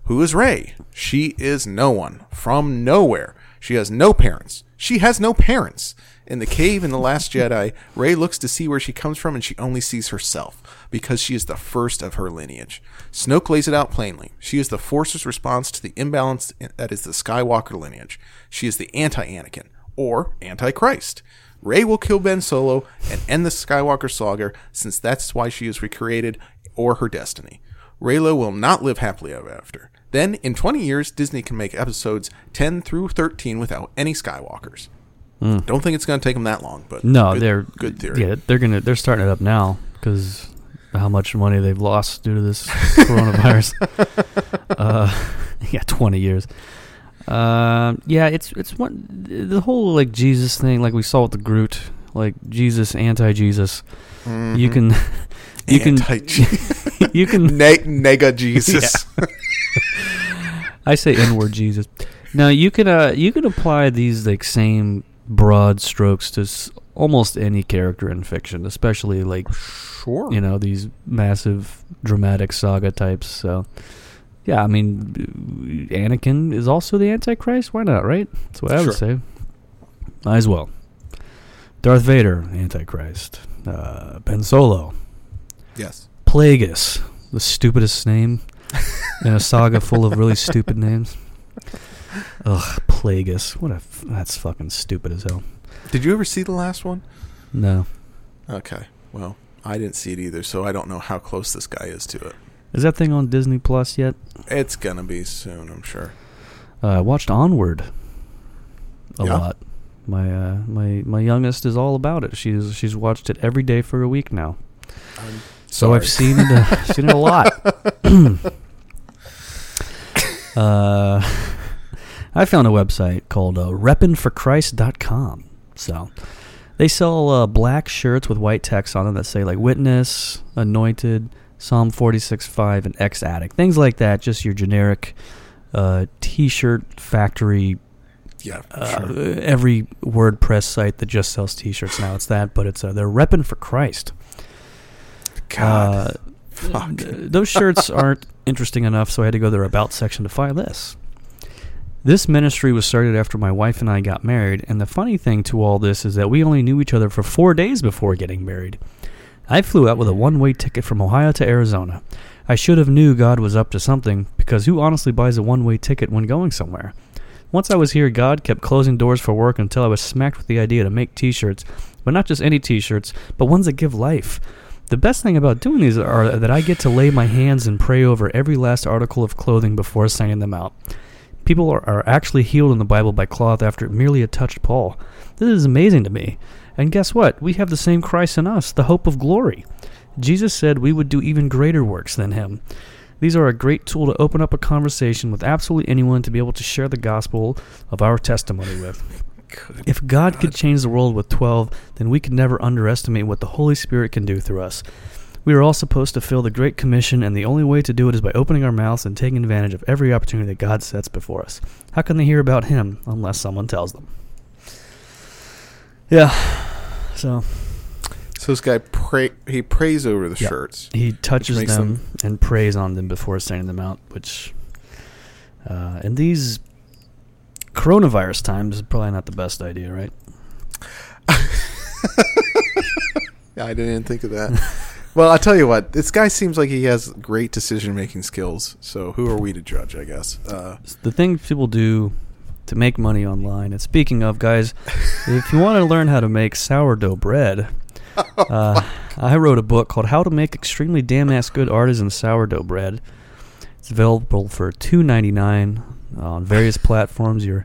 Who is Rey? She is no one. From nowhere. She has no parents. She has no parents. In the cave in The Last Jedi, Rey looks to see where she comes from, and she only sees herself, because she is the first of her lineage. Snoke lays it out plainly. She is the Force's response to the imbalance that is the Skywalker lineage. She is the anti-Anakin, or anti-Christ. Rey will kill Ben Solo and end the Skywalker saga, since that's why she is recreated, or her destiny. Reylo will not live happily ever after. Then, in 20 years, Disney can make episodes 10 through 13 without any Skywalkers. Mm. Don't think it's going to take them that long, but no, they're good theory. Yeah, they're starting it up now, because how much money they've lost due to this coronavirus. Yeah, 20 years. Yeah, it's one, the whole like Jesus thing, like we saw with the Groot, like Jesus, anti-Jesus. Mm-hmm. You can nega Jesus. I say inward Jesus. Now you can apply these like same broad strokes to almost any character in fiction, especially like you know, these massive dramatic saga types. So yeah, I mean, Anakin is also the Antichrist. Why not? Right? That's what I would say. Might as well. Darth Vader, Antichrist. Ben Solo. Yes. Plagueis, the stupidest name in a saga full of really stupid names. Ugh, Plagueis. That's fucking stupid as hell. Did you ever see the last one? No. Okay. Well, I didn't see it either, so I don't know how close this guy is to it. Is that thing on Disney Plus yet? It's going to be soon, I'm sure. I watched Onward a lot. My youngest is all about it. She's watched it every day for a week now. So I've seen it a lot. I found a website called reppinforchrist.com. So they sell black shirts with white text on them that say like Witness, Anointed, Psalm 46:5, and X Addict. Things like that, just your generic T-shirt factory. Yeah, sure. Every WordPress site that just sells T-shirts now, it's that, but it's they're repping for Christ. God. Fuck. Those shirts aren't interesting enough, so I had to go to their About section to find this. This ministry was started after my wife and I got married, and the funny thing to all this is that we only knew each other for 4 days before getting married. I flew out with a one-way ticket from Ohio to Arizona. I should have knew God was up to something, because who honestly buys a one-way ticket when going somewhere? Once I was here, God kept closing doors for work until I was smacked with the idea to make T-shirts, but not just any T-shirts, but ones that give life. The best thing about doing these are that I get to lay my hands and pray over every last article of clothing before sending them out. People are actually healed in the Bible by cloth after merely a touched Paul. This is amazing to me. And guess what? We have the same Christ in us, the hope of glory. Jesus said we would do even greater works than him. These are a great tool to open up a conversation with absolutely anyone to be able to share the gospel of our testimony with. If God could change the world with 12, then we could never underestimate what the Holy Spirit can do through us. We are all supposed to fill the Great Commission, and the only way to do it is by opening our mouths and taking advantage of every opportunity that God sets before us. How can they hear about him unless someone tells them? Yeah, So this guy prays over the shirts. He touches them and prays on them before sending them out, which in these coronavirus times is probably not the best idea, right? I didn't think of that. Well, I'll tell you what. This guy seems like he has great decision-making skills, so who are we to judge, I guess? The thing people do to make money online, and speaking of, guys, if you want to learn how to make sourdough bread... I wrote a book called How to Make Extremely Damn Ass Good Artisan Sourdough Bread. It's available for $2.99 on various platforms, your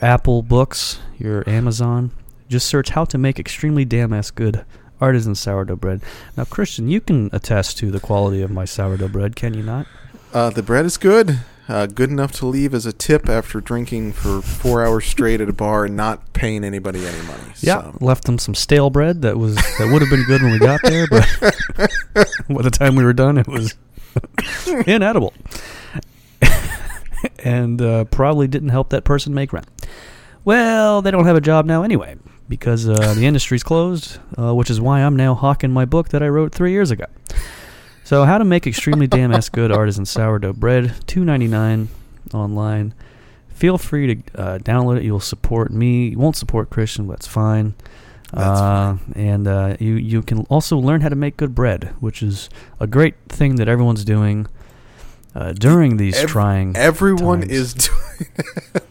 Apple Books, your Amazon. Just search How to Make Extremely Damn Ass Good Artisan Sourdough Bread. Now, Christian, you can attest to the quality of my sourdough bread, can you not? The bread is good. Good enough to leave as a tip after drinking for 4 hours straight at a bar and not paying anybody any money. Yeah, so. Left them some stale bread that would have been good when we got there, but by the time we were done, it was inedible. And probably didn't help that person make rent. Well, they don't have a job now anyway because the industry's closed, which is why I'm now hawking my book that I wrote 3 years ago. So, How to Make Extremely Damn Ass Good Artisan Sourdough Bread, $2.99 online. Feel free to download it. You'll support me. You won't support Christian, but that's fine. That's fine. And you can also learn how to make good bread, which is a great thing that everyone's doing during these trying times. Everyone is doing it.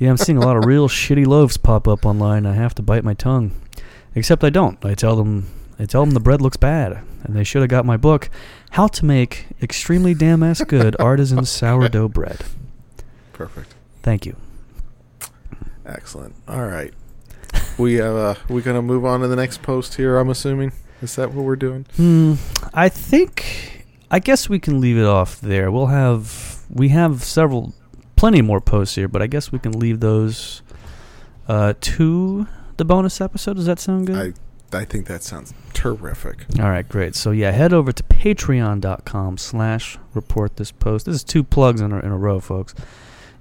Yeah, I'm seeing a lot of real shitty loaves pop up online. I have to bite my tongue. Except I don't. I tell them the bread looks bad, and they should have got my book, How to Make Extremely Damn Ass Good Artisan Sourdough Bread. Perfect. Thank you. Excellent. All right. We're going to move on to the next post here, I'm assuming. Is that what we're doing? I guess we can leave it off there. We have plenty more posts here, but I guess we can leave those to the bonus episode. Does that sound good? I think that sounds terrific. All right, great. So, yeah, head over to patreon.com/reportthispost. This is two plugs in a row, folks.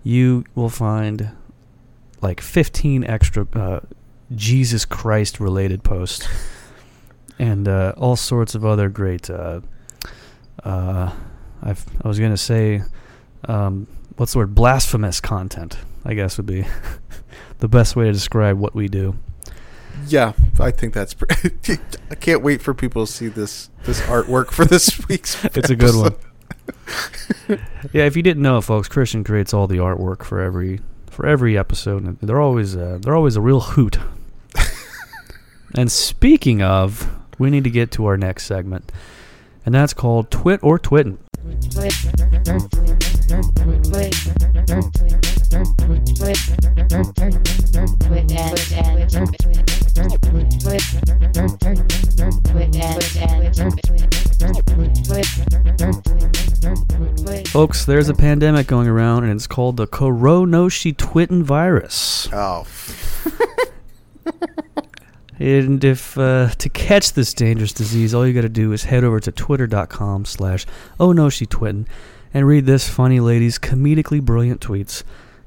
You will find like 15 extra Jesus Christ-related posts and all sorts of other great... I was going to say, what's the word? Blasphemous content, I guess, would be the best way to describe what we do. Yeah, I think that's... I can't wait for people to see this artwork for this week's episode. It's a good one. Yeah, if you didn't know, folks, Christian creates all the artwork for every episode, and they're always a real hoot. And speaking of, we need to get to our next segment, and that's called Twit or Twittin'. Folks, there's a pandemic going around, and it's called the Coronoshitwitten virus. Oh. And if to catch this dangerous disease, all you got to do is head over to twitter.com/ohnoshitwitten and read this funny lady's comedically brilliant tweets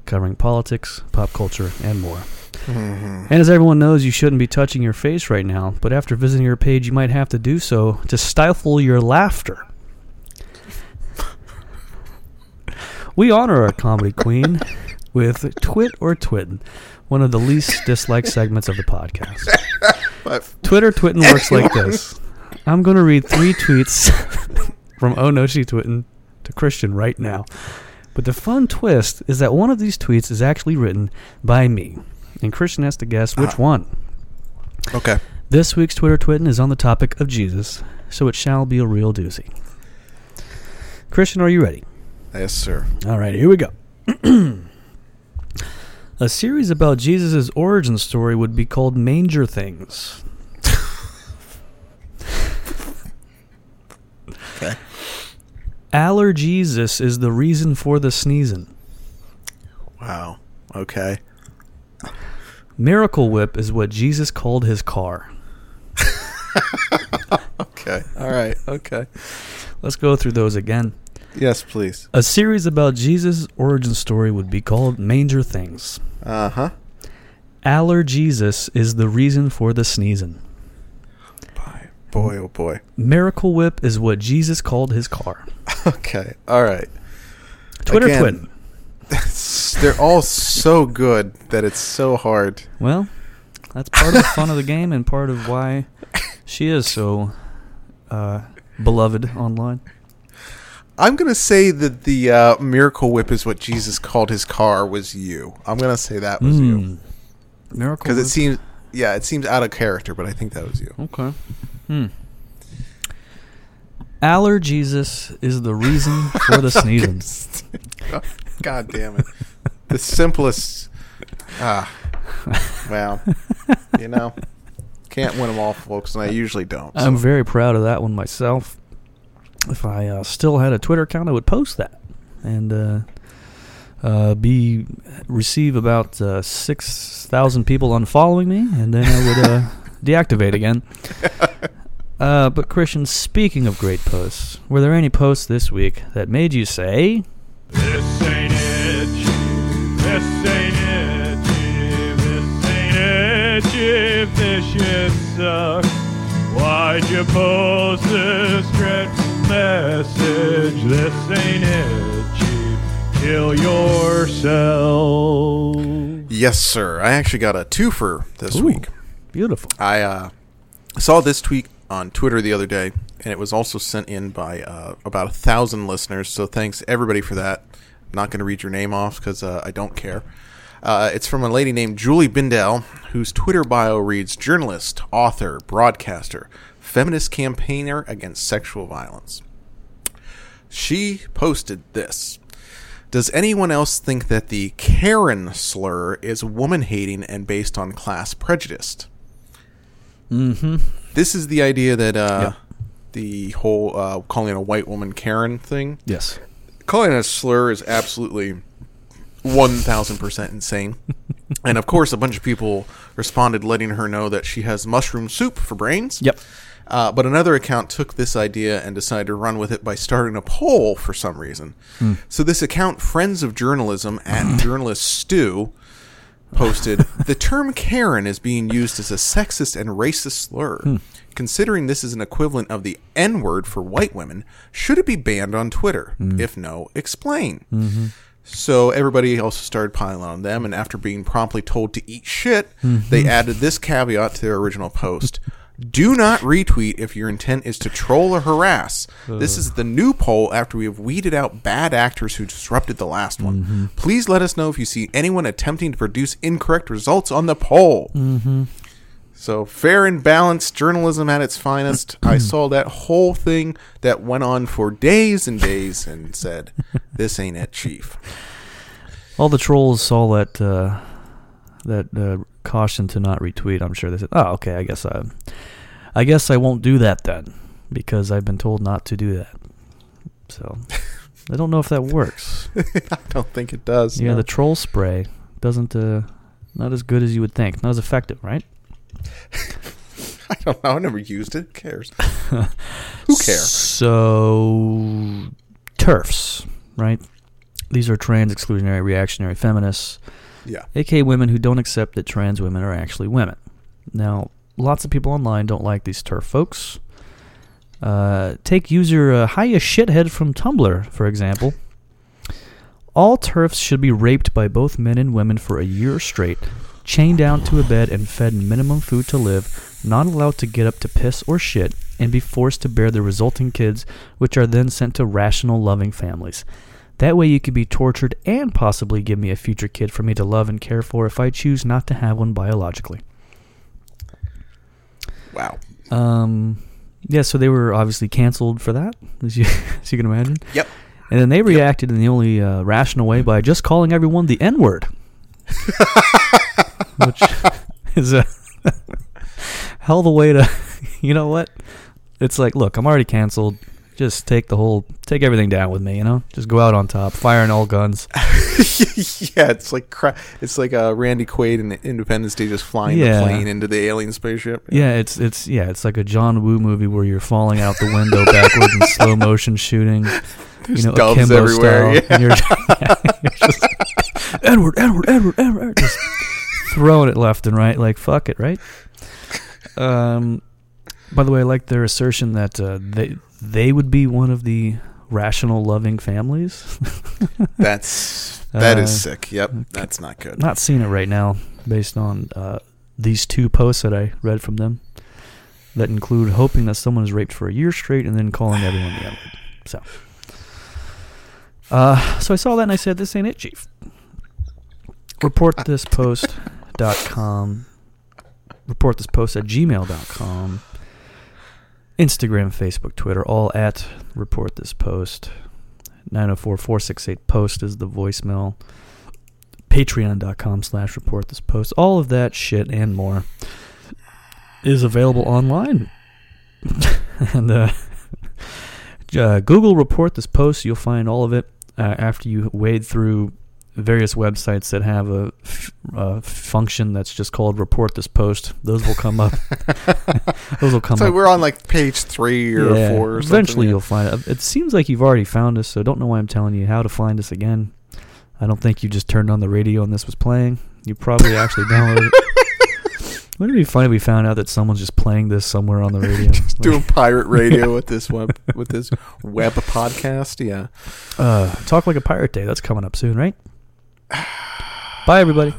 covering politics, pop culture, and more. Mm-hmm. And as everyone knows, you shouldn't be touching your face right now, but after visiting her page, you might have to do so to stifle your laughter. We honor our comedy queen with Twit or Twitten, one of the least disliked segments of the podcast. Twitter Twitten works like this. I'm going to read 3 tweets from Oh No She Twitten to Christian right now. But the fun twist is that one of these tweets is actually written by me, and Christian has to guess which one. Okay. This week's Twitter Twitten is on the topic of Jesus, so it shall be a real doozy. Christian, are you ready? Yes, sir. All right, here we go. A series about Jesus' origin story would be called Manger Things. Okay. Aller Jesus is the reason for the sneezing. Wow. Okay. Miracle Whip is what Jesus called his car. Okay. All right. Okay. Let's go through those again. Yes, please. A series about Jesus' origin story would be called Manger Things. Uh-huh. Aller Jesus is the reason for the sneezing. Boy, oh boy. Miracle Whip is what Jesus called his car. Okay. All right. Twitter Twin. They're all so good that it's so hard. Well, that's part of the fun of the game and part of why she is so beloved online. I'm going to say that the Miracle Whip is what Jesus called his car was you. I'm going to say that was you. Miracle Whip. Because it seems out of character, but I think that was you. Okay. Aller Jesus is the reason for the sneezing. God damn it. The simplest. Well, you know, can't win them all, folks, and I usually don't. So. I'm very proud of that one myself. If I still had a Twitter account, I would post that and receive about 6,000 people unfollowing me, and then I would deactivate again. But Christian, speaking of great posts, were there any posts this week that made you say, "This ain't it, this ain't it, this ain't it, if this shit sucks, why'd you post this dreadful message? This ain't it, chief. Kill yourself." Yes, sir. I actually got a twofer this week. Beautiful. I saw this tweet on Twitter the other day, and it was also sent in by about 1,000 listeners. So thanks everybody for that. I'm not going to read your name off because I don't care. It's from a lady named Julie Bindel, whose Twitter bio reads journalist, author, broadcaster, feminist campaigner against sexual violence. She posted this. Does anyone else think that the Karen slur is woman-hating and based on class prejudice? Mm-hmm. This is the idea that the whole calling a white woman Karen thing. Yes. Calling it a slur is absolutely 1,000% insane. And, of course, a bunch of people responded letting her know that she has mushroom soup for brains. Yep. But another account took this idea and decided to run with it by starting a poll for some reason. Mm. So this account, Friends of Journalism, at Journalist Stew, posted, the term Karen is being used as a sexist and racist slur. Mm. Considering this is an equivalent of the N-word for white women, should it be banned on Twitter? Mm. If no, explain. Mm-hmm. So everybody also started piling on them, and after being promptly told to eat shit, they added this caveat to their original post. Do not retweet if your intent is to troll or harass. This is the new poll after we have weeded out bad actors who disrupted the last one. Mm-hmm. Please let us know if you see anyone attempting to produce incorrect results on the poll. Mm-hmm. So fair and balanced journalism at its finest. I saw that whole thing that went on for days and days and said, this ain't it, chief. All the trolls saw that caution to not retweet. I'm sure they said, oh, okay, I guess I won't do that then because I've been told not to do that. So I don't know if that works. I don't think it does. Yeah, no. The troll spray doesn't, not as good as you would think. Not as effective, right? I don't know. I never used it. Who cares? Who cares? So, TERFs, right? These are trans, exclusionary, reactionary feminists. Yeah. AKA women who don't accept that trans women are actually women. Now, lots of people online don't like these TERF folks. Take user Hiya Shithead from Tumblr, for example. All TERFs should be raped by both men and women for a year straight, chained down to a bed and fed minimum food to live, not allowed to get up to piss or shit, and be forced to bear the resulting kids, which are then sent to rational, loving families. That way you could be tortured and possibly give me a future kid for me to love and care for if I choose not to have one biologically. Wow. Yeah, so they were obviously canceled for that, as you can imagine. Yep. And then they reacted in the only rational way by just calling everyone the N-word. Which is a hell of a way to, you know what? It's like, look, I'm already canceled. Just take everything down with me, you know? Just go out on top, firing all guns. Yeah, it's like Randy Quaid in Independence Day just flying the plane into the alien spaceship. Yeah, it's like a John Woo movie where you're falling out the window backwards in slow motion shooting. There's doves everywhere. Yeah. And you're just Edward, just throwing it left and right like fuck it, right? By the way, I like their assertion that they would be one of the rational, loving families. That is sick. Yep, that's not good. Not seeing it right now based on these two posts that I read from them that include hoping that someone is raped for a year straight and then calling everyone the N-word. So I saw that and I said, this ain't it, Chief. ReportThisPost.com, ReportThisPost@gmail.com, Instagram, Facebook, Twitter, all at ReportThisPost. 904-468-POST is the voicemail. Patreon.com/ReportThisPost. All of that shit and more is available online. And Google Report This Post. You'll find all of it after you wade through various websites that have a function that's just called Report This Post. Those will come up. So we're on like page 3 or 4 or something. Eventually you'll find it. It seems like you've already found us, so I don't know why I'm telling you how to find us again. I don't think you just turned on the radio and this was playing. You probably actually downloaded it. Wouldn't it be funny if we found out that someone's just playing this somewhere on the radio? Just doing pirate radio with this web podcast, yeah. Talk Like a Pirate Day. That's coming up soon, right? Bye, everybody.